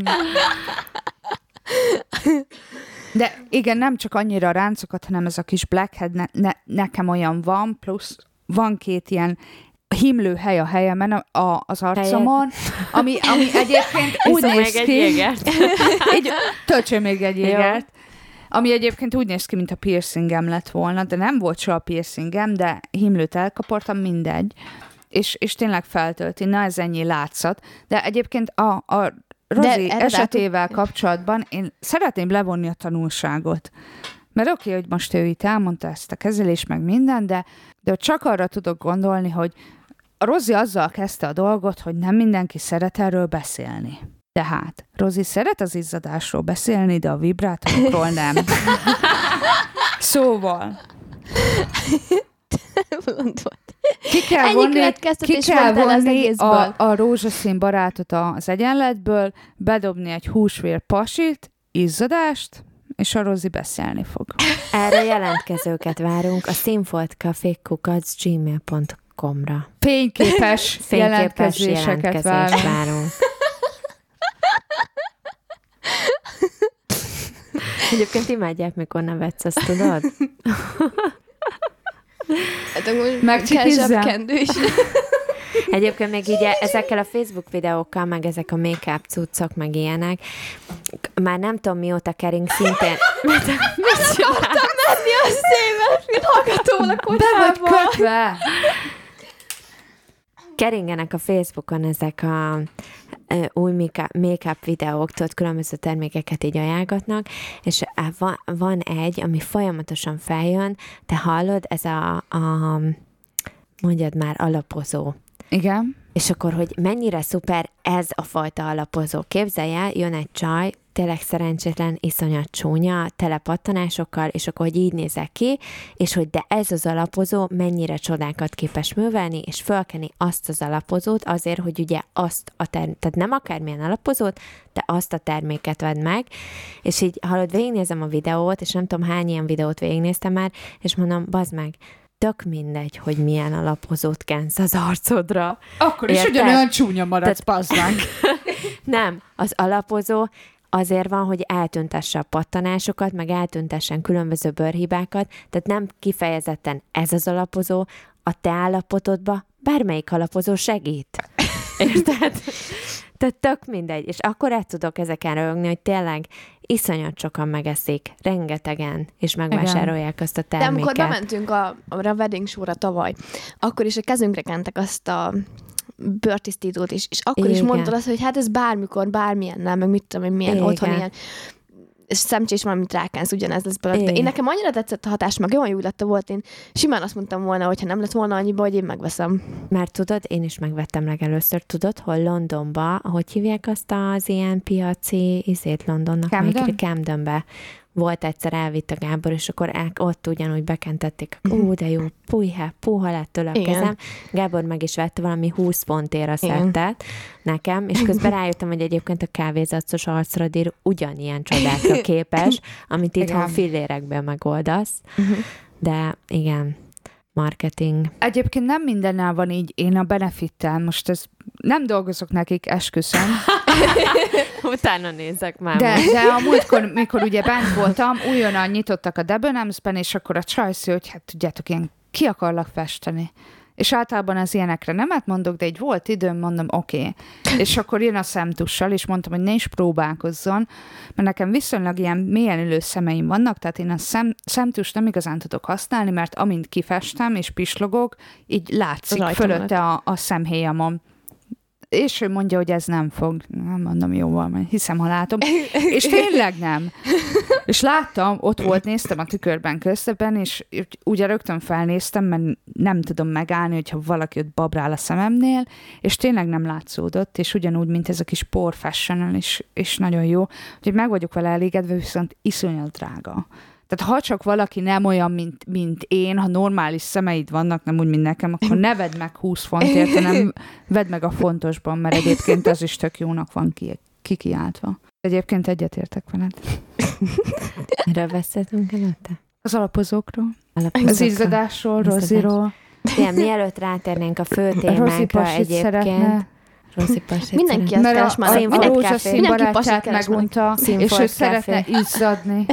De igen, nem csak annyira a ráncokat, hanem ez a kis blackhead, nekem olyan van, plusz van 2 ilyen himlő hely a helyemen, az arcomon, ami egyébként úgy néz ki. Töltsön még egy égert. Ami egyébként úgy néz ki, mint a piercingem lett volna, de nem volt soha piercingem, de himlőt elkaportam, mindegy. És tényleg feltölti, na ez ennyi látszat. De egyébként a Rozi esetével kapcsolatban én szeretném levonni a tanulságot. Mert oké, hogy most ő itt elmondta ezt a kezelést, meg minden, de csak arra tudok gondolni, hogy a Rozi azzal kezdte a dolgot, hogy nem mindenki szeret erről beszélni. Tehát Rozi szeret az izzadásról beszélni, de a vibrátorokról nem. Szóval... Ki kell vonni a rózsaszín barátot az egyenletből, bedobni egy húsvér pasit, izzadást, és a Rozi beszélni fog. Erre jelentkezőket várunk a színfoltcafé@gmail.com-ra. Fényképes jelentkezéseket várunk. Egyébként imádják, mikor nevetsz, azt tudod? Egyébként még így ezekkel a Facebook videókkal, meg ezek a make-up cuccok, meg ilyenek, már nem tudom mióta kering szintén... Mit akartam menni a szémet, mi hallgatóval a kocsában. Keringenek a Facebookon ezek a új make-up videók, tudod, különböző termékeket így ajánlgatnak, és van egy, ami folyamatosan feljön, te hallod, ez a mondjad már, alapozó. Igen. És akkor, hogy mennyire szuper ez a fajta alapozó. Képzelj el, jön egy csaj, tényleg szerencsétlen, iszonyat csúnya, tele pattanásokkal, és akkor, hogy így nézek ki, és hogy de ez az alapozó mennyire csodákat képes művelni, és fölkeni azt az alapozót azért, hogy ugye azt a tehát nem akármilyen alapozót, de azt a terméket vedd meg, és így hallod, végignézem a videót, és nem tudom hány ilyen videót végignéztem már, és mondom, bazd meg, tök mindegy, hogy milyen alapozót kensz az arcodra. Akkor is ugyanolyan csúnya maradsz, bazdmeg. Nem, az alapozó azért van, hogy eltüntesse a pattanásokat, meg eltüntessen különböző bőrhibákat, tehát nem kifejezetten ez az alapozó, a te állapotodba bármelyik alapozó segít. Érted? Tehát tök mindegy. És akkor el tudok ezeken röhögni, hogy tényleg iszonyat sokan megeszik, rengetegen, és megvásárolják azt a terméket. De amikor bementünk a wedding show-ra tavaly, akkor is a kezünkre kentek azt a bőrtisztítót is, és akkor is mondtad azt, hogy hát ez bármikor, bármilyennel, meg mit tudom én, milyen otthon ilyen szemcsés valamit rákánsz, ugyanez lesz belőle. Én nekem annyira tetszett a hatás, meg olyan júlata volt, én simán azt mondtam volna, hogyha nem lett volna annyiba, hogy én megveszem. Mert tudod, én is megvettem legelőször, tudod, hol Londonba, hogy hívják azt az ilyen piaci izét Londonnak? Camden? Camdenbe. Volt egyszer, elvitt a Gábor, és akkor ott ugyanúgy bekentették. Ó, de jó, puha lett tőle a kezem. Gábor meg is vette valami 20 fontért a szettet nekem, és közben rájöttem, hogy egyébként a kávézacos arcradír ugyanilyen csodákra képes, amit itthon fillérekben megoldasz. De igen, marketing. Egyébként nem mindennel van így, én a benefittel, most ez nem dolgozok nekik, esküszöm. Utána nézek már. De a múltkor, mikor ugye bent voltam, újonnan nyitottak a Debenhams-ben, és akkor a Csajci, hogy hát tudjátok, én ki akarlak festeni. És általában az ilyenekre nemet mondok, de így volt időm, mondom, oké. És akkor jön a szemtussal, és mondtam, hogy ne is próbálkozzon, mert nekem viszonylag ilyen mélyen ülő szemeim vannak, tehát én a szemtust nem igazán tudok használni, mert amint kifestem és pislogok, így látszik fölötte a szemhéjamon. És ő mondja, hogy ez nem fog. Nem mondom, jóval, mert hiszem, ha látom. És tényleg nem. És láttam, ott volt, néztem a tükörben közben, és ugye rögtön felnéztem, mert nem tudom megállni, hogyha valaki ott babrál a szememnél, és tényleg nem látszódott, és ugyanúgy, mint ez a kis Pore Fashion is nagyon jó. Úgyhogy meg vagyok vele elégedve, viszont iszonyat drága. Tehát ha csak valaki nem olyan, mint én, ha normális szemeid vannak, nem úgy, mint nekem, akkor ne vedd meg 20 fontért, hanem vedd meg a fontosban, mert egyébként az is tök jónak van kikiáltva. Egyébként egyetértek veled. Erről beszéltünk előtte? Az alapozókról. Az izzadásról, Roziról. Igen, mielőtt rátérnénk a fő témánkra egyébként. Mindenki azt keres már. A rózsaszín barátját megunta, és ő szeretne izzadni.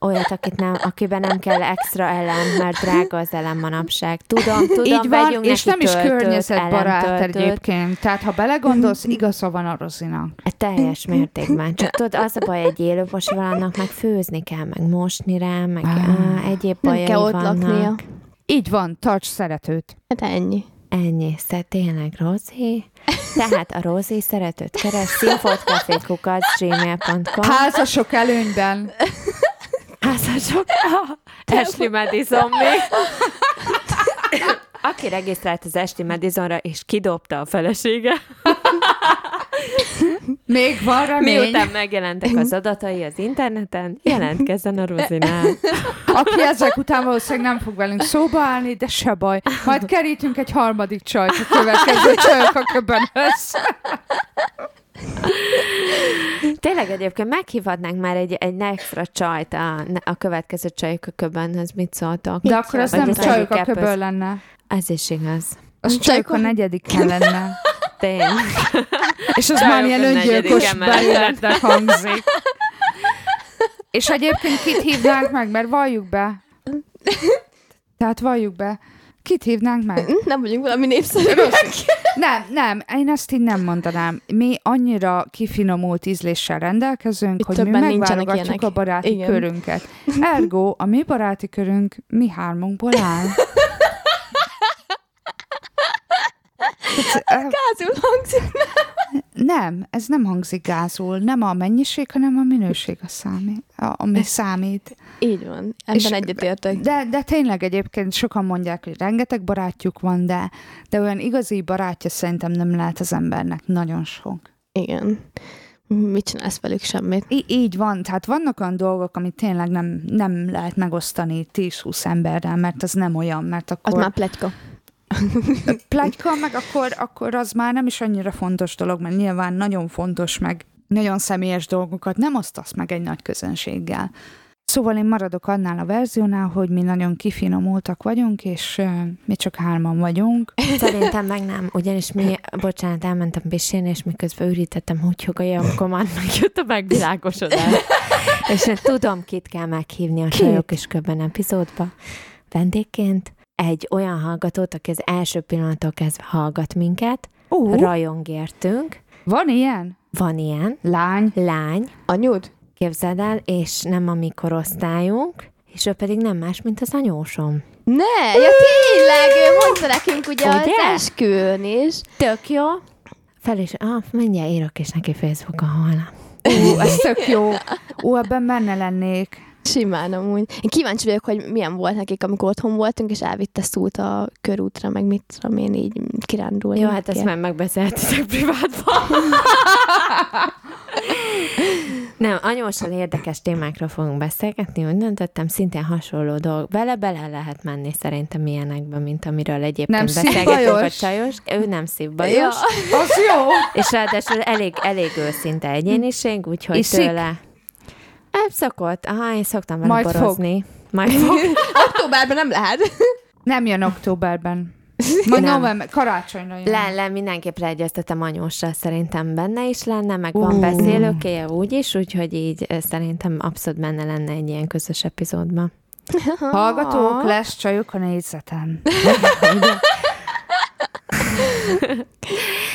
Olyat, akiben nem kell extra elem, mert drága az elem manapság. Tudom, vegyünk és nem is környezetbarát egyébként. Tehát, ha belegondolsz, igaza van a Rozinak. Teljes mértékben. Csak tudod, az a baj egy élőposival, annak meg főzni kell, meg mosni rá, meg egyéb bajai vannak. Nem kell ott laknia. Így van, tarts szeretőt. Hát ennyi. Tényleg, Rozi. Tehát a Rozi szeretőt keres, színfoltcafé@gmail.com. Házasok előnyben. Ashley Madison még. Aki regisztrált az Ashley Madisonra, és kidobta a felesége. Még van remény. Miután megjelentek az adatai az interneten, jelentkezzen a Rozinál. Aki ezek után valószínűleg nem fog velünk szóba állni, de se baj. Majd kerítünk egy harmadik csajt a következő Csajok a Köbbenhöz. Tényleg egyébként meghívhatnánk már egy extra csajt a következő Csajok a Köbbenhöz, mit szóltok? De akkor az nem Csajok a Köbben lenne. Ez is igaz. Az Csajok a Negyediken lenne. Tényleg. És az már ilyen öngyilkos beléletnek hangzik. És egyébként kit hívnánk meg, mert valljuk be. Kit hívnánk meg? Nem vagyunk valami népszerűek. Nem, én ezt így nem mondanám. Mi annyira kifinomult ízléssel rendelkezünk, itt hogy mi megválogatjuk a baráti körünket. Ergo, a mi baráti körünk mi hármunkból áll. Gázul hangzik, nem? Nem, ez nem hangzik gázul. Nem a mennyiség, hanem a minőség a számít. Ami számít. Így van, ebben egyetértek. De tényleg egyébként sokan mondják, hogy rengeteg barátjuk van, de olyan igazi barátja szerintem nem lehet az embernek. Nagyon sok. Igen. Mit csinálsz velük? Semmit? Így van, tehát vannak olyan dolgok, amit tényleg nem lehet megosztani 10-20 emberrel, mert az nem olyan, mert akkor... Ott már pletyka, meg akkor az már nem is annyira fontos dolog, mert nyilván nagyon fontos, meg nagyon személyes dolgokat nem osztasz meg egy nagy közönséggel. Szóval én maradok annál a verziónál, hogy mi nagyon kifinomultak vagyunk, és mi csak hárman vagyunk. Szerintem meg nem, ugyanis elmentem pisilni, és miközben ürítettem húgyhogajamkomat, megjött a megvilágosodás. És én tudom, kit kell meghívni a Csajok és Köbben epizódba vendégként. Egy olyan hallgatót, aki az első pillanattól kezdve hallgat minket, rajongértünk. Van ilyen? Van ilyen. Lány? Lány. Anyud? Képzeld el, és nem a mi korosztályunk, és ő pedig nem más, mint az anyósom. Ne, ja tényleg, mondta nekünk ugye az esküvőn is. Tök jó. Fel is, mindjárt írok is neki Facebookon holnap. Ez tök jó. Ebben benne lennék. Simán amúgy. Én kíváncsi vagyok, hogy milyen volt nekik, amikor otthon voltunk, és elvitte Szút a körútra, meg mit tudom én így kirándulni. Jó, hát ezt már megbeszéltetek privátban. Nem, anyóssal érdekes témákról fogunk beszélgetni, úgy döntöttem, szintén hasonló dolg. Bele lehet menni szerintem ilyenekben, mint amiről egyébként beszélgetünk a Csajos. Ő nem szívbajos. Ja. Az jó! És ráadásul elég őszinte egyéniség, úgyhogy iszik tőle... Szokott. Én szoktam vele borozni. Majd fog. Októberben nem lehet. Nem jön októberben. Majd november, karácsonyra jön. Lenne, mindenképp leegyeztetem anyóssal, szerintem benne is lenne, meg van beszélőkéje úgyis, úgyhogy így szerintem abszolút benne lenne egy ilyen közös epizódban. Hallgatók, lesz Csajok a négyzeten.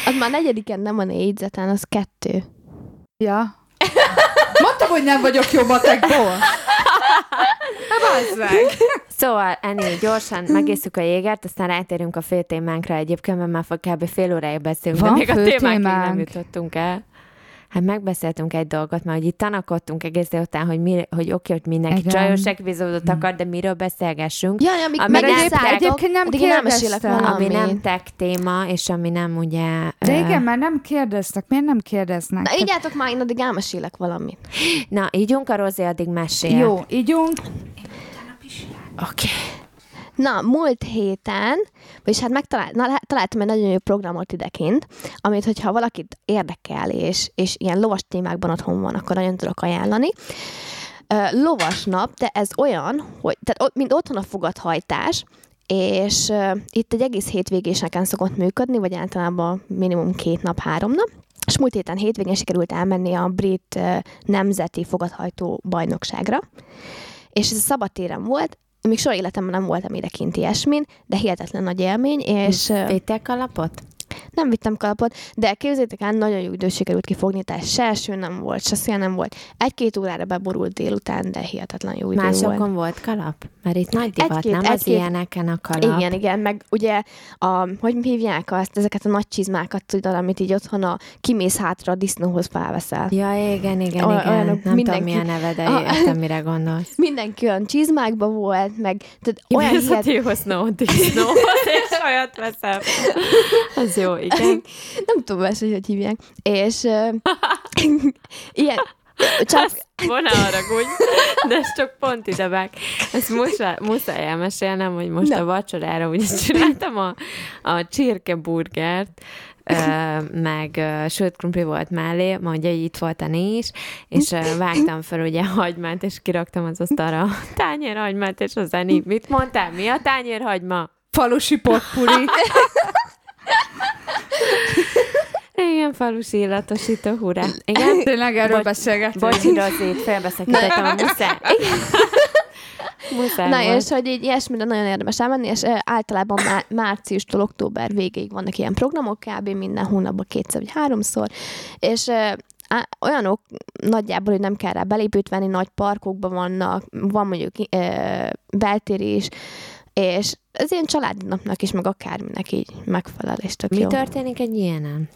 Az már 4-en nem a négyzeten, az 2. Ja. Mondtam, hogy nem vagyok jó matekból. Szóval, Eni, gyorsan megészük a jégert, aztán rátérünk a fő témánkra egyébként, mert már kb. Fél óráig beszélünk, de még a témákig nem jutottunk el. Hát megbeszéltünk egy dolgot, mert hogy itt tanakodtunk egész délután, hogy oké, hogy mindenki Csajos epizódot akar, de miről beszélgessünk. Jaj, amik egyébként nem kérdeztem. Ami nem tech téma, és ami nem ugye... De igen, már nem kérdeztek. Miért nem kérdeznek? Na, ígyátok már, én addig elmesélek valamit. Na, ígyunk, a Rozi addig mesél. Jó, ígyunk. Oké. Na, múlt héten, vagyis hát találtam egy nagyon jó programot idekint, amit, hogyha valakit érdekel, és ilyen lovas témákban otthon van, akkor nagyon tudok ajánlani. Lovas nap, de ez olyan, hogy, tehát, mint otthon a fogadhajtás, és itt egy egész hétvégéseken szokott működni, vagy általában minimum 2 nap, 3 nap. És múlt héten hétvégén sikerült elmenni a brit nemzeti fogadhajtó bajnokságra, és ez a szabadtéren volt. Még soha életemben nem voltam idekint ilyesmin, de hihetetlen nagy élmény, és... Vittél kalapot? Nem vittem kalapot, de képzeljétek el, nagyon jó idő sikerült kifogni, tehát se eső nem volt, se szél nem volt. 1-2 órára beborult délután, de hihetetlen jó idő volt. Másokon volt kalap? Mert itt nagy divat, nem az ilyeneken a kalap. Igen, igen, meg ugye, hogy hívják azt, ezeket a nagy csizmákat, tudod, amit így otthon a kimész hátra a disznóhoz felveszel. Ja, igen, olyanok, nem mindenki, tudom, milyen neve, de értem, mire gondolsz. Mindenki olyan csizmákba volt, meg olyan az jó, igen. Nem tudom, hogy hívják. És ilyen... Csak... Volna haragudj, de ezt csak pont idebek. Ezt muszáj elmesélnem, hogy most a vacsorára úgy csináltam a csirkeburgert, meg sült krumpli volt mellé, ma ugye itt volt a nés, és vágtam fel ugye hagymát, és kiraktam az asztalra a tányérhagymát, és aztán így mit mondtál? Mi a tányérhagyma? Falusi potpuri. Igen, falusi illatosító, hurrá. Igen? Tényleg erről beszélgettünk. Bocsi, Rozi, félbeszakítettem a muszáj. Na és hogy így ilyesmire nagyon érdemes elmenni, és általában márciustól október végéig vannak ilyen programok, kb. Minden hónapban 2-3 szor, és... olyanok nagyjából, hogy nem kell rá belépőt venni, nagy parkokban vannak, van mondjuk beltér is, és ez ilyen családi napnak is, meg akárminek így megfelel, és tök jó. Mi történik egy ilyenen?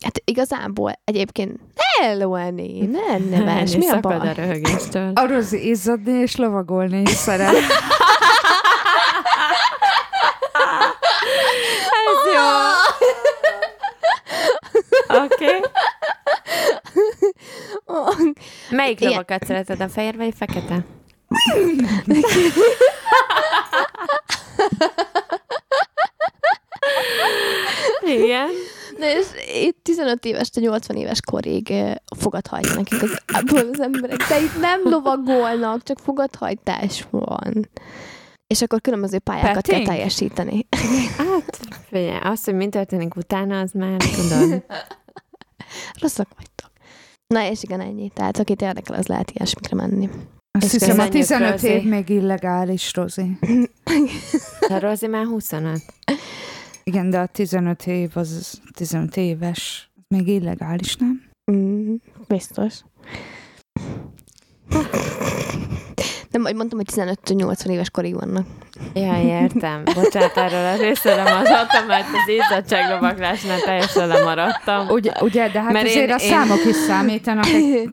Hát igazából egyébként hello, Annie! Ne neves, mi a baj? Szakad a röhögéstől. A Rozi izzadni és lovagolni is szeret. Ez jó! Oké. Melyik lovakat szereted, a fehér vagy fekete? Igen. Na és itt 15 évestől 80 éves korig fogadhajtja nekik az emberek, de itt nem lovagolnak, csak fogadhajtás van. És akkor különböző pályákat kell teljesíteni. Hát, figyelj, azt, hogy mi történik utána, az már tudod. Rosszak vagytok. Na és igen, ennyi. Tehát, akit érdekel, az lehet ilyesmikre menni. Azt hiszem, a 15 év még illegális, Rozi. A Rozi már 25. Igen, de a 15 év az 15 éves. Még illegális, nem? Mm, biztos. Nem, majd mondtam, hogy 15-80 éves korig vannak. Ja, értem. Bocsánat, erről az észre maradtam, mert az izzadságlovaglásnál teljesen lemaradtam. Ugye, de hát mert azért én, a számok is számítanak.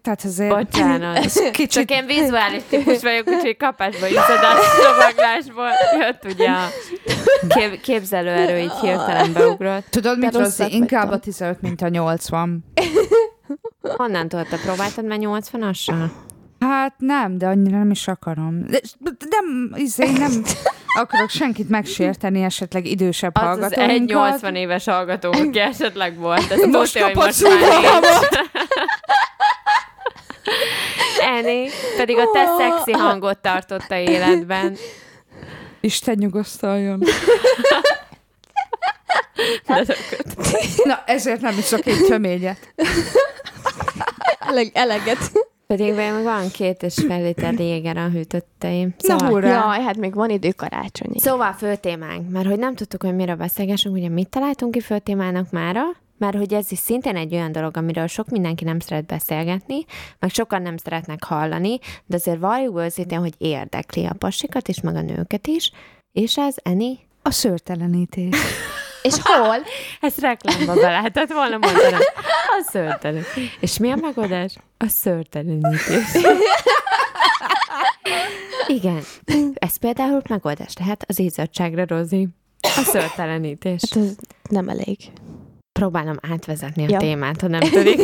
Tehát azért... Bocsánat. Kicsit... Csak én vizuális típus vagyok, úgyhogy kapásba izzadságlovaglásból jött ugye a képzelőerő így hirtelen beugrott. Tudod, mit Rozi? Inkább a 15, mint a 80. Honnantól te próbáltad már 80-assal? Hát nem, de annyira nem is akarom. Nem akarok senkit megsérteni, esetleg idősebb az hallgatóinkat. Az 1-80 éves hallgató, aki esetleg volt. Ez most tudja, kapott szúrvalamot! Eni, pedig a te szexi hangot tartotta életben. Isten nyugosztaljon. Na, ezért nem is szokít töményet. Eleget. Pedig még van 2,5 liter jéger a hűtötteim. Szóval, jaj, hát még van idő karácsonyig. Szóval főtémánk, mert hogy nem tudtuk, hogy miről beszélgessünk, ugye mit találtunk ki főtémának mára, mert hogy ez is szintén egy olyan dolog, amiről sok mindenki nem szeret beszélgetni, meg sokan nem szeretnek hallani, de azért valójában őszintén, hogy érdekli a pasikat is, meg a nőket is, és ez, Eni? A sörtelenítés. És hol? Ezt reklámba be lehetett volna mondani. A szőrtelen. És mi a megoldás? A szőrtelenítés. Igen. Ez például megoldás lehet az izzadságra, Rozi. A szőrtelenítés. Hát ez nem elég. Próbálom átvezetni a témát, ha nem tudik.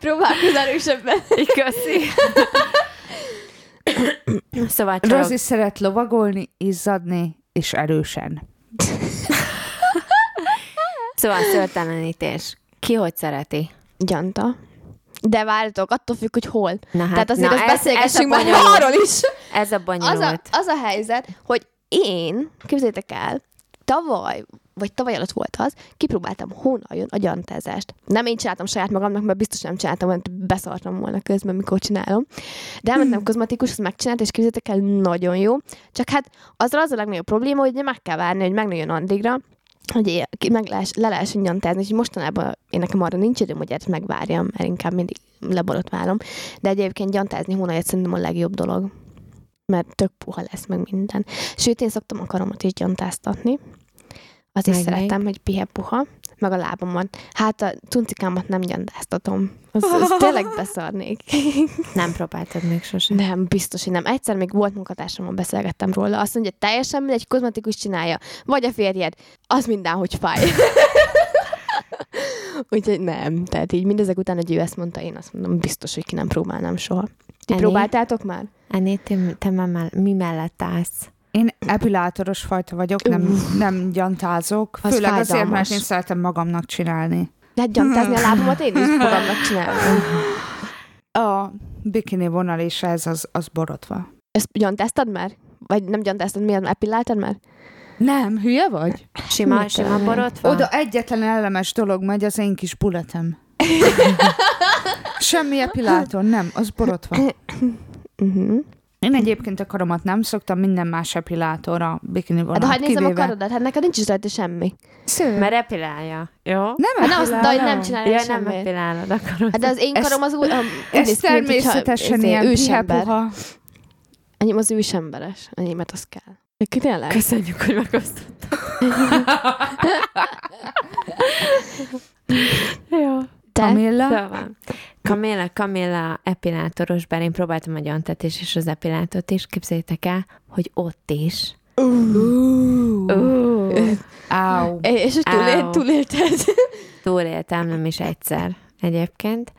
Próbálkoz erősebben. Így köszi. Szóval csak... Rozi szeret lovagolni, izzadni, és erősen. Szóval szőrtelenítés. Ki hogy szereti? Gyanta. De várjatok, attól függ, hogy hol. Na hát, tehát azért ezt beszélgessünk már arról is. Ez a bonyolult. Az a helyzet, hogy én, képzeljétek el, tavaly alatt volt az, kipróbáltam hónaljon a gyantázást. Nem én csináltam saját magamnak, mert biztos nem csináltam, mert beszartam volna közben, mikor csinálom. De elmentem kozmetikushoz, megcsinált, és képzeljétek el, nagyon jó. Csak hát az a legnagyobb probléma, hogy meg kell várni, hogy megnőjön addigra, hogy le lehessen gyantázni, és mostanában én nekem arra nincs időm, hogy ezt megvárjam, mert inkább mindig leborotválom. De egyébként gyantázni hónalját szerintem a legjobb dolog, mert tök puha lesz meg minden. Sőt, én szoktam a karomat is gyantáztatni. Azért szeretem, hogy pihe puha, meg a lábamat. Hát a cuncikámat nem gyantáztatom. Az tényleg beszarnék. Nem próbáltad még sosem. Nem, biztos, hogy nem. Egyszer még volt munkatársammal, beszélgettem róla. Azt mondja, teljesen mindegy, egy kozmetikus csinálja. Vagy a férjed. Az mindenhogy fáj. Úgyhogy nem. Tehát így mindezek után, hogy ő ezt mondta, én azt mondom, biztos, hogy ki nem próbálnám soha. Ti próbáltátok már? Ennél te mi mellett állsz? Én epilátoros fajta vagyok, nem gyantázok. Az főleg fájdalmas. Azért, mert én szeretem magamnak csinálni. Lehet gyantázni a lábamat, én is magamnak csinálom. A bikini vonal és ez az borotva. Ezt gyantáztad már? Vagy nem gyantáztad, miért epiláltad már? Nem, hülye vagy? Sima borotva? Oda egyetlen elemes dolog megy, az én kis buletem. Semmi epilátor, nem, az borotva. Én egyébként a karomat nem szoktam, minden más epilátorra bikini vonat. De hát nézem a karodat, hát neked nincs is rajta semmi. Sző. Mert epilálja. Jó? Nem epilálja. Nem csinálja ja, semmit. Nem epilálod a karodat. De az én karom az úgy... Ez természetesen ilyen pihepuha. Enyém az ősemberes. Enyémet az kell. Tényleg? Köszönjük, hogy megosztottam. Jó. Kamilla epilátoros, bár én próbáltam a gyantetést és az epilátot is, képzeljétek el, hogy ott is. Áú. És túlélted? Túléltem, nem is egyszer egyébként.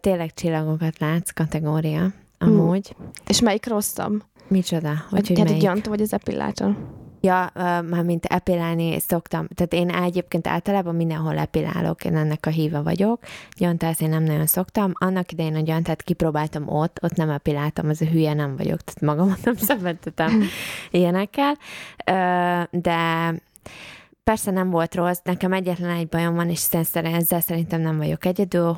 Tényleg csillagokat látsz, kategória, amúgy. És melyik rosszabb? Micsoda? Tehát a gyanta vagy az epilátor? Ja, már mint epilálni szoktam. Tehát én egyébként általában mindenhol epilálok, én ennek a híva vagyok. Gyantázni nem nagyon szoktam. Annak idején a gyantát kipróbáltam ott nem epiláltam, az a hülye nem vagyok, tehát magamat nem szemetetem ilyenekkel. De persze nem volt rossz, nekem egyetlen egy bajom van, és ezzel szerintem nem vagyok egyedül,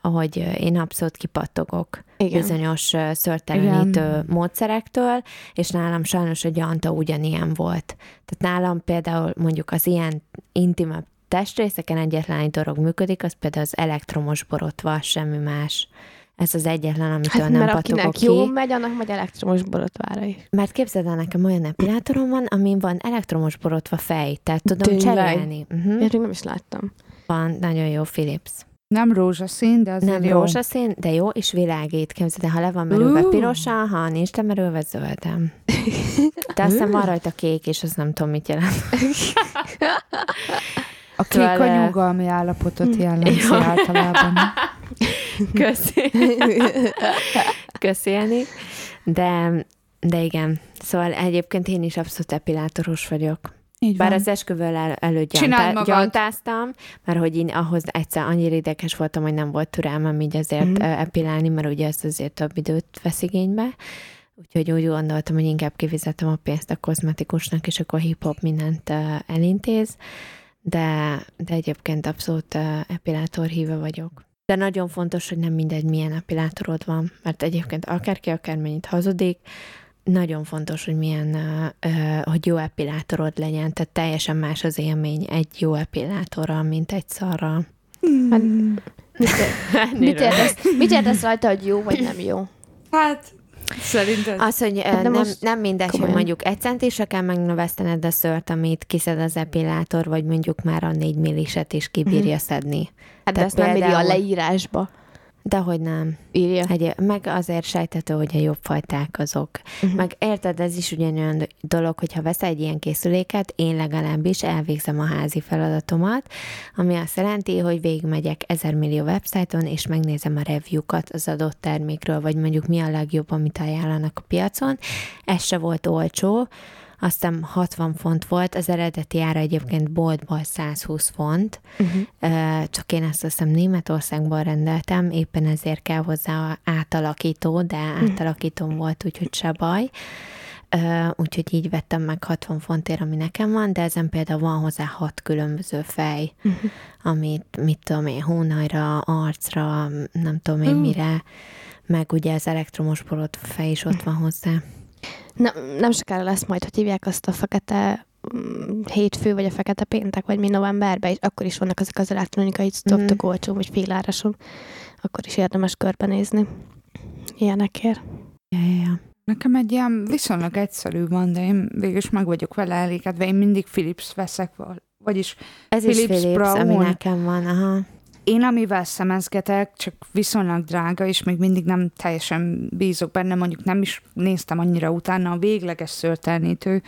hogy én abszolút kipattogok. igen, bizonyos szőrtelenítő igen, módszerektől, és nálam sajnos a gyanta ugyanilyen volt. Tehát nálam például mondjuk az ilyen intimebb testrészeken egyetlen egy dolog működik, az például az elektromos borotva, semmi más. Ez az egyetlen, amitől hát, nem patogok ki. Jó megy, annak megy elektromos borotvára is. Mert képzeld el, nekem olyan epilátorom van, amin van elektromos borotva fej, tehát tudom cserélni. Én nem is láttam. Van, nagyon jó Philips. Nem rózsaszín, de azért nem jó. Nem rózsaszín, de jó, és világít. Képzeld el, ha le van merülve pirosan, ha nincs lemerülve zöldem. De aztán van rajta kék, és azt nem tudom, mit jelent. A kék a nyugalmi állapotot jellemzi általában. Köszi, Jani. De igen, szóval egyébként én is abszolút epilátoros vagyok. Bár az esküvővel előtt gyantáztam, mert hogy én ahhoz egyszer annyira ideges voltam, hogy nem volt türelmem így azért epilálni, mert ugye ez azért több időt vesz igénybe. Úgyhogy úgy gondoltam, hogy inkább kifizetem a pénzt a kozmetikusnak, és akkor hip-hop mindent elintéz. De egyébként abszolút epilátor híve vagyok. De nagyon fontos, hogy nem mindegy, milyen epilátorod van, mert egyébként akárki akármennyit hazudik, nagyon fontos, hogy milyen, hogy jó epilátorod legyen, tehát teljesen más az élmény egy jó epilátorral, mint egy szarral. Hát, mit érdez rajta, hogy jó vagy nem jó? Hát... Szerinted? Az, hogy nem mindegy, komolyan, hogy mondjuk 1 centisre kell megnövesztened a szőrt, amit kiszed az epilátor, vagy mondjuk már a 4 milliset is kibírja szedni. Hát de ezt például... nem írja a leírásba. Dehogy nem. Írja. Meg azért sejthető, hogy a jobb fajták azok. Meg érted, ez is ugyanolyan dolog, hogyha veszel egy ilyen készüléket, én legalábbis elvégzem a házi feladatomat, ami azt jelenti, hogy végigmegyek 1000 millió websájton, és megnézem a review-kat az adott termékről, vagy mondjuk mi a legjobb, amit ajánlanak a piacon. Ez se volt olcsó, azt hiszem 60 font volt, az eredeti ára egyébként boltból 120 font, csak én azt hiszem Németországban rendeltem, éppen ezért kell hozzá átalakító, de átalakítón volt, úgyhogy se baj. Úgyhogy így vettem meg 60 fontért, ami nekem van, de ezen például van hozzá 6 különböző fej, amit mit tudom én, hónajra, arcra, nem tudom én mire, meg ugye az elektromos borotva fej is ott van hozzá. Nem sokára lesz majd, hogy hívják azt a fekete hétfő, vagy a fekete péntek, vagy mi novemberben, és akkor is vannak ezek az elektronikai cuccok olcsó, vagy félárason. Akkor is érdemes körbenézni. Ilyenekért. Ja. Nekem egy ilyen viszonylag egyszerű van, de én végülis meg vagyok vele elégedve. Én mindig Philips veszek, vagyis ez Philips, is Philips, ami nekem van, aha. Én, amivel szemezgetek, csak viszonylag drága, és még mindig nem teljesen bízok benne, mondjuk nem is néztem annyira utána, a végleges szőrtelenítő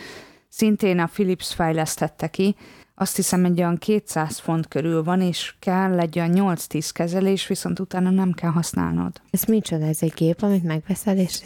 szintén a Philips fejlesztette ki, azt hiszem egy olyan 200 font körül van, és kell egy olyan 8-10 kezelés, viszont utána nem kell használnod. Ez micsoda, ez egy gép, amit megveszel, és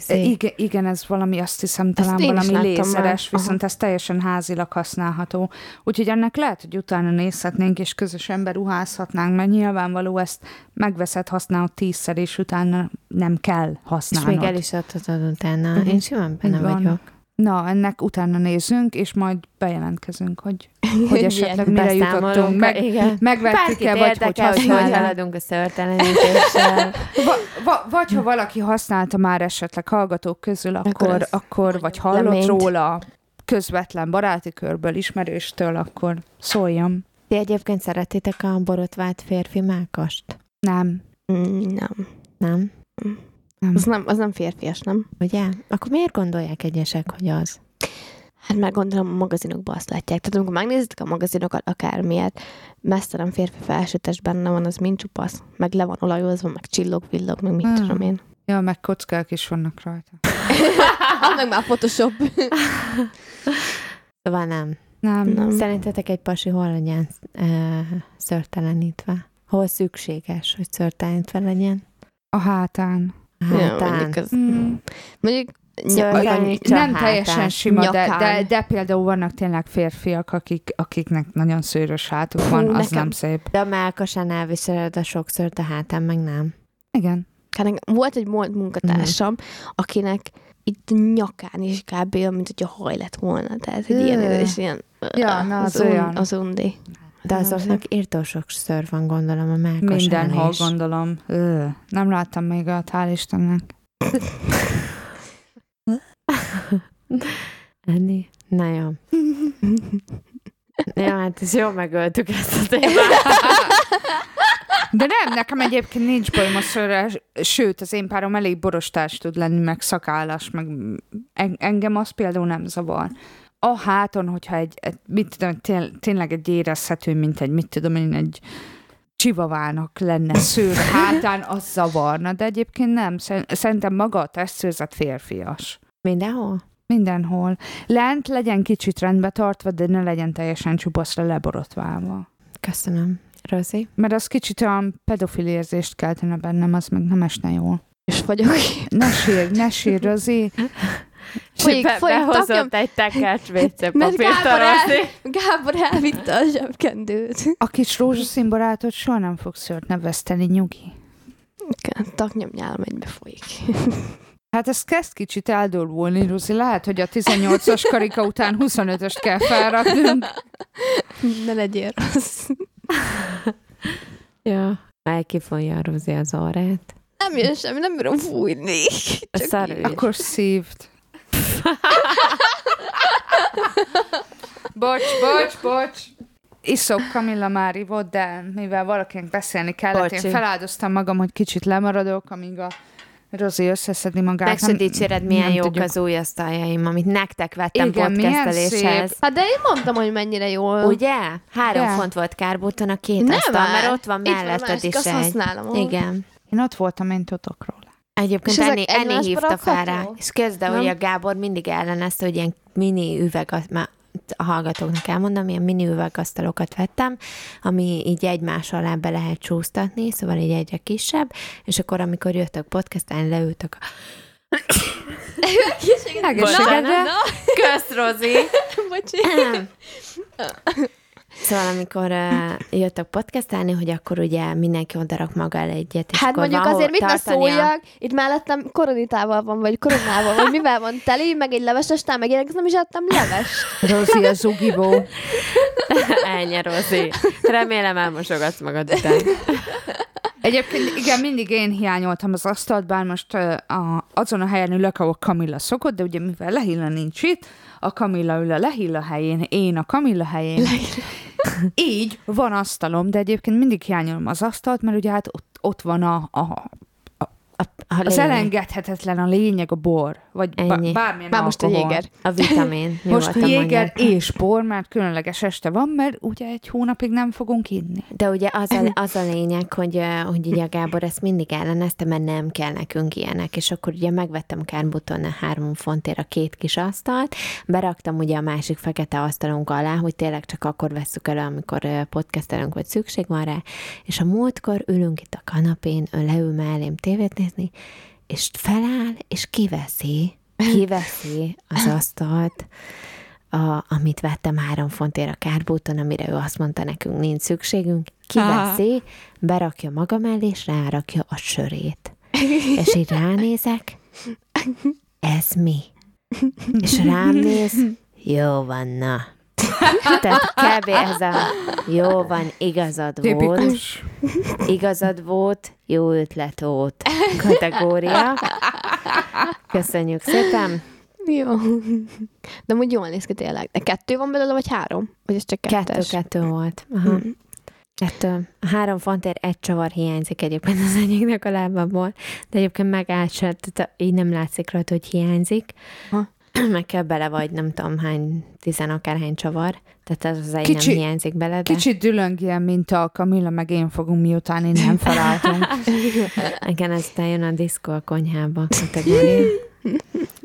igen, ez valami, azt hiszem, talán valami lézeres, viszont ez teljesen házilag használható. Úgyhogy ennek lehet, hogy utána nézhetnénk, és közösen beruházhatnánk, mert nyilvánvaló ezt megveszed, használod 10-szer, és utána nem kell használnod. És még el is adhatod utána. Én simán benne vagyok. Na, ennek utána nézzünk, és majd bejelentkezünk, hogy esetleg mire jutottunk. Megvettük-e, vagy hogy használunk a szőrtelenítéssel. Vagy ha valaki használta már esetleg hallgatók közül, akkor vagy hallott róla közvetlen baráti körből, ismerőstől, akkor szóljam. Ti egyébként szeretitek a borotvált férfi mákast? Nem. Nem? Az nem férfias, nem? Ugye? Akkor miért gondolják egyesek, hogy az? Hát már gondolom a magazinokban azt látják. Tehát amikor megnézitek a magazinokat, akármilyet, mesztelen férfi felsőtes benne van, az mind csupasz. Meg le van olajozva, meg csillog-villog, meg mit tudom én. Ja, meg kockák is vannak rajta. Annak már Photoshop. Szóval nem. Szerintetek egy pasi hol legyen szőrtelenítve? Hol szükséges, hogy szőrtelenítve legyen? A hátán. Mondjuk nem teljesen sima, de például vannak tényleg férfiak, akiknek nagyon szőrös hátuk van, az nekem nem szép. De a mellkasán elviseled a sok szőrt, a hátán meg nem. Igen. Volt egy munkatársam, akinek itt nyakán is kb. Mint hogy a haj lett volna. Tehát egy ilyen az undi. De azoknak írtó sok szőr van, gondolom, a mellkasán is. Mindenhol gondolom. Nem láttam még a hál' Istennek. Enni? Na jó. Ja, hát ez jól megöltük ezt a témát. De nem, nekem egyébként nincs bajom a szőrrel, sőt, az én párom elég borostás tud lenni, meg szakállas, meg engem az például nem zavar. A háton, hogyha egy mit tudom, tényleg egy érezhető, mint egy, mit tudom én, egy csivavának lenne szőr hátán, az zavarna, de egyébként nem. Szerintem maga a testszőrzet férfias. Mindenhol? Mindenhol. Lent legyen kicsit rendbe tartva, de ne legyen teljesen csupaszra leborotválva. Köszönöm. Rozi? Mert az kicsit olyan pedofil érzést keltene bennem, az meg nem esne jól. És vagyok. Ne sír, Rozi. Folyik, behozott egy tekercs WC-papírt a Rozi. Gábor elvitte a zsebkendőt. A kis rózsaszín barátod soha nem fog szőrt neveszteni, nyugi. Taknyom nyálom egybe folyik. Hát ez kezd kicsit eldolulni, Rozi. Lehet, hogy a 18-as karika után 25-est kell felraknunk. Ne legyél rossz. Ja. Már kifonja a Rozi az orrát. Nem jön semmi, nem bírom fújni. Akkor szívd. Bocs. Iszok Kamilla már ivott, de mivel valakinek beszélni kellett, Én feláldoztam magam, hogy kicsit lemaradok, amíg a Rozi összeszedi magát. Meg se dicséred, milyen jók tudjuk. Az új asztaljaim, amit nektek vettem podcasteléshez. Hát de én mondtam, hogy mennyire jól. Ugye? 3 font volt Kárbuton a 2 asztal, mert ott van melletted is egy. Igen. Én ott voltam, én tudok róla. Egyébként Enni hívta fel rá. És közde, hogy a Gábor mindig ellenezte, hogy ilyen mini üveg, már a hallgatóknak elmondom, ilyen mini üvegasztalokat vettem, ami így egymás alá be lehet csúsztatni, szóval így egyre kisebb, és akkor, amikor jöttök podcastán, leültök a... Egészségedre. Kösz, Rozi! Bocsi! Szóval, amikor jöttök podcastálni, hogy akkor ugye mindenki odarak maga el egyet. Hát mondjuk azért mit ne szóljak, itt mellettem koronitával van, vagy koronával, vagy mivel van teli, meg egy leveses tál, meg ének, nem is adtam levest. Rozi a zugivó. Ennyi, Rozi. Remélem elmosogatsz magad után. Egyébként igen, mindig én hiányoltam az asztalt, bár most azon a helyen ülök, ahol Kamilla szokott, de ugye mivel Lehilla nincs itt, a Kamilla ül a Lehilla helyén, én a Kamilla helyén. Így van asztalom, de egyébként mindig hiányolom az asztalt, mert ugye hát ott van az elengedhetetlen a lényeg, a bor, vagy bármilyen alkohol. Most a jéger. A vitamin. Most a jéger és bor, mert különleges este van, mert ugye egy hónapig nem fogunk inni. De ugye az a lényeg, hogy ugye Gábor ezt mindig ellenezte, mert nem kell nekünk ilyenek, és akkor ugye megvettem Kárbuton a 3 fontért a 2 kis asztalt, beraktam ugye a másik fekete asztalunk alá, hogy tényleg csak akkor vesszük elő, amikor podcastelünk, vagy szükség van rá, és a múltkor ülünk itt a kanapén, leül mellém tévét nézni, és feláll, és kiveszi az asztalt, amit vettem 3 fontért a Kárbuton, amire ő azt mondta, nekünk nincs szükségünk, kiveszi, berakja maga mellé, és rárakja a sörét. És így ránézek, ez mi? És rám néz, jó van, na. Tehát kb. Ez a jó van, igazad volt, jó ötlet volt kategória. Köszönjük szépen. Jó. De úgy jól néz ki tényleg. De 2 van belőle, vagy 3? Vagy ez csak 2? 2 volt. Aha. 2. 3 fontért 1 csavar hiányzik egyébként az egyiknek a lábából, de egyébként megállt se, így nem látszik rajta, hogy hiányzik. Ha. Meg kell bele vagy, nem tudom hány, 10 akárhány csavar, tehát az egy nem hiányzik bele. De... Kicsit dülöng ilyen, mint a Kamilla, meg én fogunk, miután én nem felálltunk. Igen, aztán jön a diszkó a konyhába.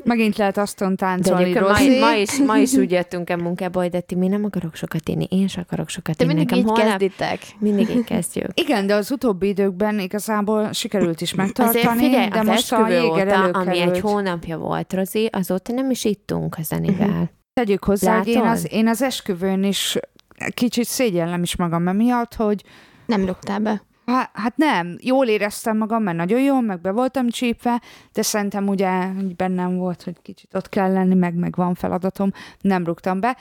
Megint lehet aztán táncolni, Rozi. Ma is úgy jöttünk el munkába, hogy de ti mi nem akarok sokat inni, én sem akarok sokat inni. De mindig így kezditek. Mindig így kezdjük. Igen, de az utóbbi időkben igazából sikerült is megtartani. Azért figyelj, de az most a jéger előkerült. Ami egy hónapja volt, Rozi, azóta nem is ittunk a zenivel. Tegyük hozzá, látod? Hogy én az esküvőn is kicsit szégyellem is magam emiatt, hogy... Nem rúgtál be. Hát nem, jól éreztem magam, mert nagyon jól, meg be voltam csípve, de szerintem ugye bennem volt, hogy kicsit ott kell lenni, meg van feladatom, nem rúgtam be.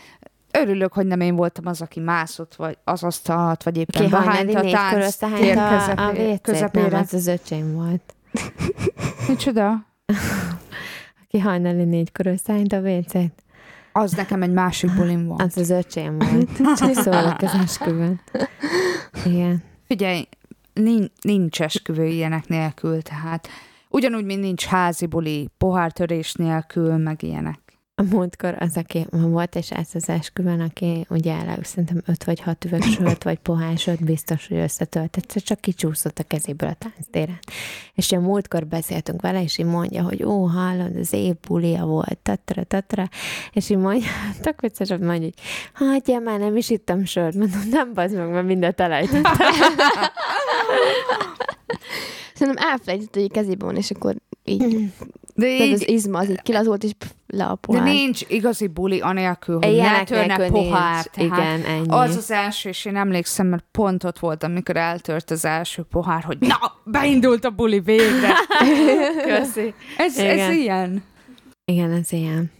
Örülök, hogy nem én voltam az, aki mászott, vagy az asztalt, vagy éppen behányt a tánc tér közepére. Nem, az öcsém volt. Micsoda? Aki hajnali 4-kor összeállít a vécét. Az nekem egy másik bulim volt. Az az öcsém volt. Csak szólok az esküvőn. Igen. Figyelj, nincs esküvő ilyenek nélkül, tehát ugyanúgy, mint nincs házi buli, pohártörés nélkül, meg ilyenek. A múltkor az, aki volt, és ez az esküvőn, aki ugye elő, szerintem 5 vagy 6 üveg sört, vagy pohár sört, biztos, hogy összetöltett, csak kicsúszott a kezéből a tánctéren. És a múltkor beszéltünk vele, és így mondja, hogy ó, hallod, az év bulia volt, tatra, és így mondja, tök vicces, hogy mondja, hogy hagyja már, nem is ittam sört, mondom, nem bazd meg, mert mindent elejtettem. Szerintem elfelejtett, hogy kezében van, és akkor így... De így, az izma, az így kilazolt, és le a pohár. De nincs igazi buli anélkül, hogy ne törne pohár. Igen, ennyi. Az az első, és én emlékszem, mert pont ott voltam, amikor eltört az első pohár, hogy na, beindult a buli végre. Köszi. Ez ilyen. Igen, ez ilyen.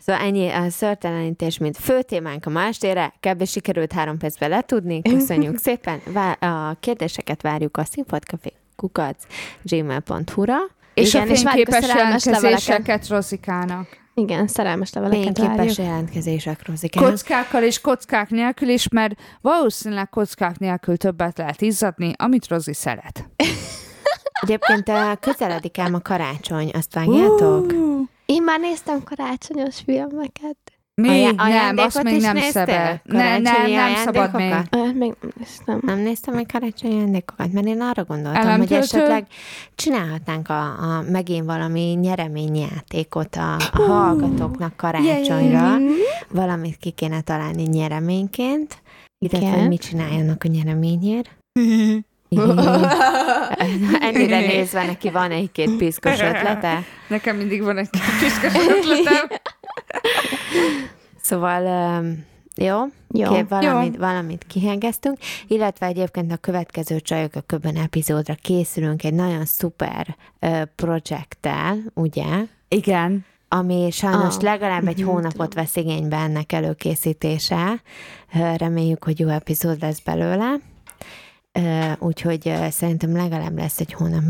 Szóval ennyi a szörtelenítés, mint fő témánk a másdére. Kb. Sikerült 3 percben letudni. Köszönjük szépen. A kérdéseket várjuk a színfoltcafé@gmail.hu-ra. És igen, a fényképes jelentkezéseket Rozikának. Igen, szerelmes leveleket várjuk. Fényképes jelentkezések Rozikának. Kockákkal és kockák nélkül is, mert valószínűleg kockák nélkül többet lehet izzadni, amit Rozi szeret. Egyébként közeledik ám a karácsony, azt vágjátok? Én már néztem karácsonyos filmeket. Még nem, azt még nem szabad. Nem szabad még. Nem néztem még karácsonyi ajándékokat, mert én arra gondoltam, hogy esetleg csinálhatnánk megint valami nyereményjátékot a hallgatóknak karácsonyra. Valamit ki kéne találni nyereményként. Illetve, hogy mit csináljanak a nyereményért. Ennyire nézve neki van 1-2 piszkos ötlete. Nekem mindig van 1-2 piszkos ötletem. Szóval jó. Valamit kihengeztünk, illetve egyébként a következő Csajok a köbben epizódra készülünk egy nagyon szuper projekttel, ugye? Igen. Ami sajnos legalább egy hónapot vesz igénybe ennek előkészítése. Reméljük, hogy jó epizód lesz belőle. Úgyhogy szerintem legalább lesz egy hónap,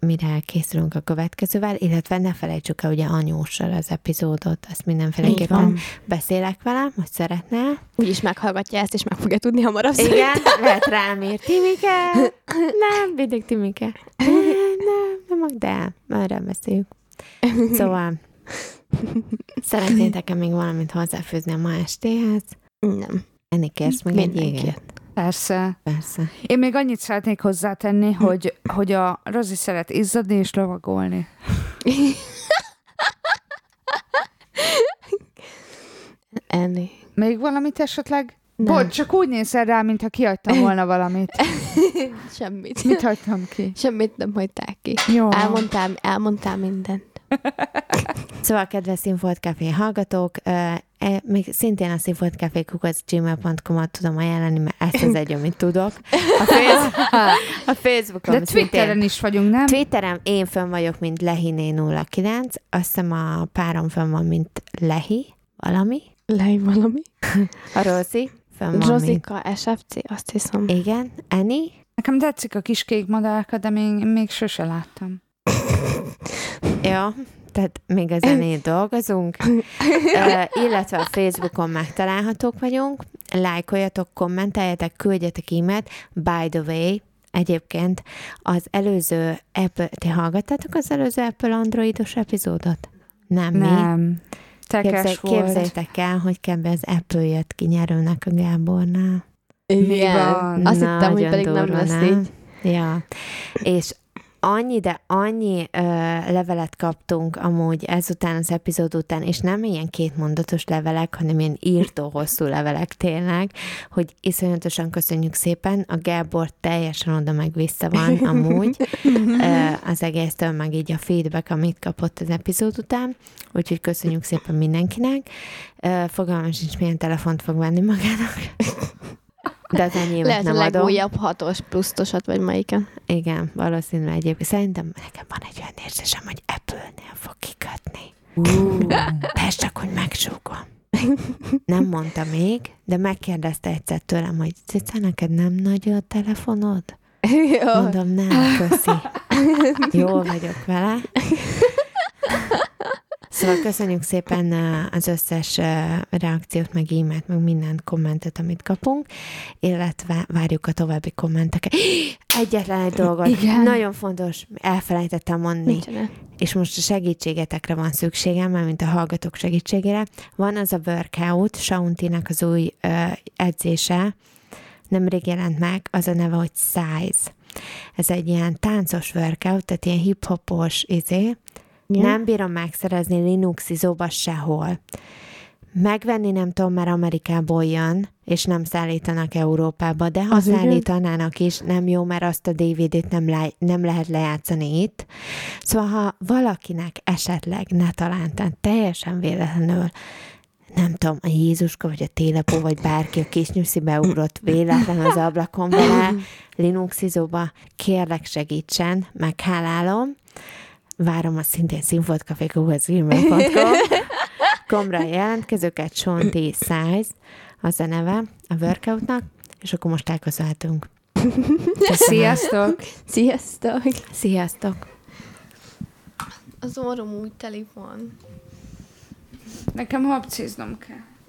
mire készülünk a következővel, illetve ne felejtsük el ugye anyóssal az epizódot, azt mindenféleképpen beszélek velem, hogy szeretnél. Úgyis meghallgatja ezt, és meg fogja tudni hamarabb. Igen, lehet rám ír. Timike! Nem, védjük Timike. Nem, de erről beszéljük. Szóval szeretnétek-e még valamit hozzáfűzni a ma estéhez? Nem. Enni kérsz meg egy éget? Persze. Én még annyit szeretnék hozzátenni, hogy a Rozi szeret izzadni és lovagolni. Ennyi. Még valamit esetleg? Nem. Bocs, csak úgy nézel rá, mintha kihagytam volna valamit. Semmit. Mit hagytam ki? Semmit nem hagytál ki. Jó. Elmondtál mindent. Szóval, kedves Színfolt Café hallgatók, még szintén a színfoltcafé@gmail.com-at tudom ajánlani, mert ezt az egy, amit tudok. A Facebookon. De Twitteren is vagyunk, nem? Twitteren én fönn vagyok, mint lehiné09. Azt hiszem a párom fönn van, mint Lehi valami. A Rozi fönn van, Rozika SFC, azt hiszem. Igen. Annie? Nekem tetszik a kis kék madárka, de még sose láttam. Jó, tehát még a zenén dolgozunk, illetve a Facebookon megtalálhatók vagyunk, lájkoljatok, kommenteljetek, küldjetek e-mailt, by the way, egyébként az előző Apple, ti hallgattátok az előző Apple Androidos epizódot? Nem. Képzeljétek el, hogy kb. Az Apple jött ki nyerőnek a Gábornál. Igen, azt hittem, hogy pedig nem lesz így. Ja, és annyi levelet kaptunk amúgy ezután, az epizód után, és nem ilyen kétmondatos levelek, hanem ilyen írtó hosszú levelek tényleg, hogy iszonyatosan köszönjük szépen, a Gábor teljesen oda meg vissza van amúgy az egésztől, meg így a feedback, amit kapott az epizód után, úgyhogy köszönjük szépen mindenkinek. Fogalmam sincs, milyen telefont fog venni magának. De az enyémet lehet nem a legújabb 6-os pluszosat, vagy melyiken. Igen, valószínűleg egyébként. Szerintem nekem van egy olyan érzésem, hogy Apple-nél fog kikötni. Persze, csak hogy megsúgom. Nem mondta még, de megkérdezte egyszer tőlem, hogy Cica, neked nem nagy a telefonod? Jó. Mondom, nem, köszi. Jól vagyok vele. Szóval köszönjük szépen az összes reakciót, meg e-mailt, meg minden kommentet, amit kapunk, illetve várjuk a további kommenteket. Egyetlen egy dolgot, igen, nagyon fontos, elfelejtettem mondni, micsoda, és most a segítségetekre van szükségem, mert mint a hallgatók segítségére. Van az a workout, Sauntinak az új edzése, nemrég jelent meg, az a neve, hogy Size. Ez egy ilyen táncos workout, tehát ilyen hip-hopos izé. Yeah. Nem bírom megszerezni Linux izóba sehol. Megvenni nem tudom, mert Amerikából jön, és nem szállítanak Európába, de ha az szállítanának is, nem jó, mert azt a DVD-t nem lehet lejátszani itt. Szóval, ha valakinek esetleg ne talán, teljesen véletlenül, nem tudom, a Jézuska, vagy a Télapó, vagy bárki a kisnyűszi beugrott véletlenül az ablakon bele, Linux izóba, kérlek segítsen, meghálálom. Várom a szintén Színfolt Café komra jelentkezőket, Sonti Size, az a neve a workoutnak, és akkor most elköszönhetünk. Sziasztok! Sziasztok! Sziasztok! Az orrom úgy teli van. Nekem habciznom kell.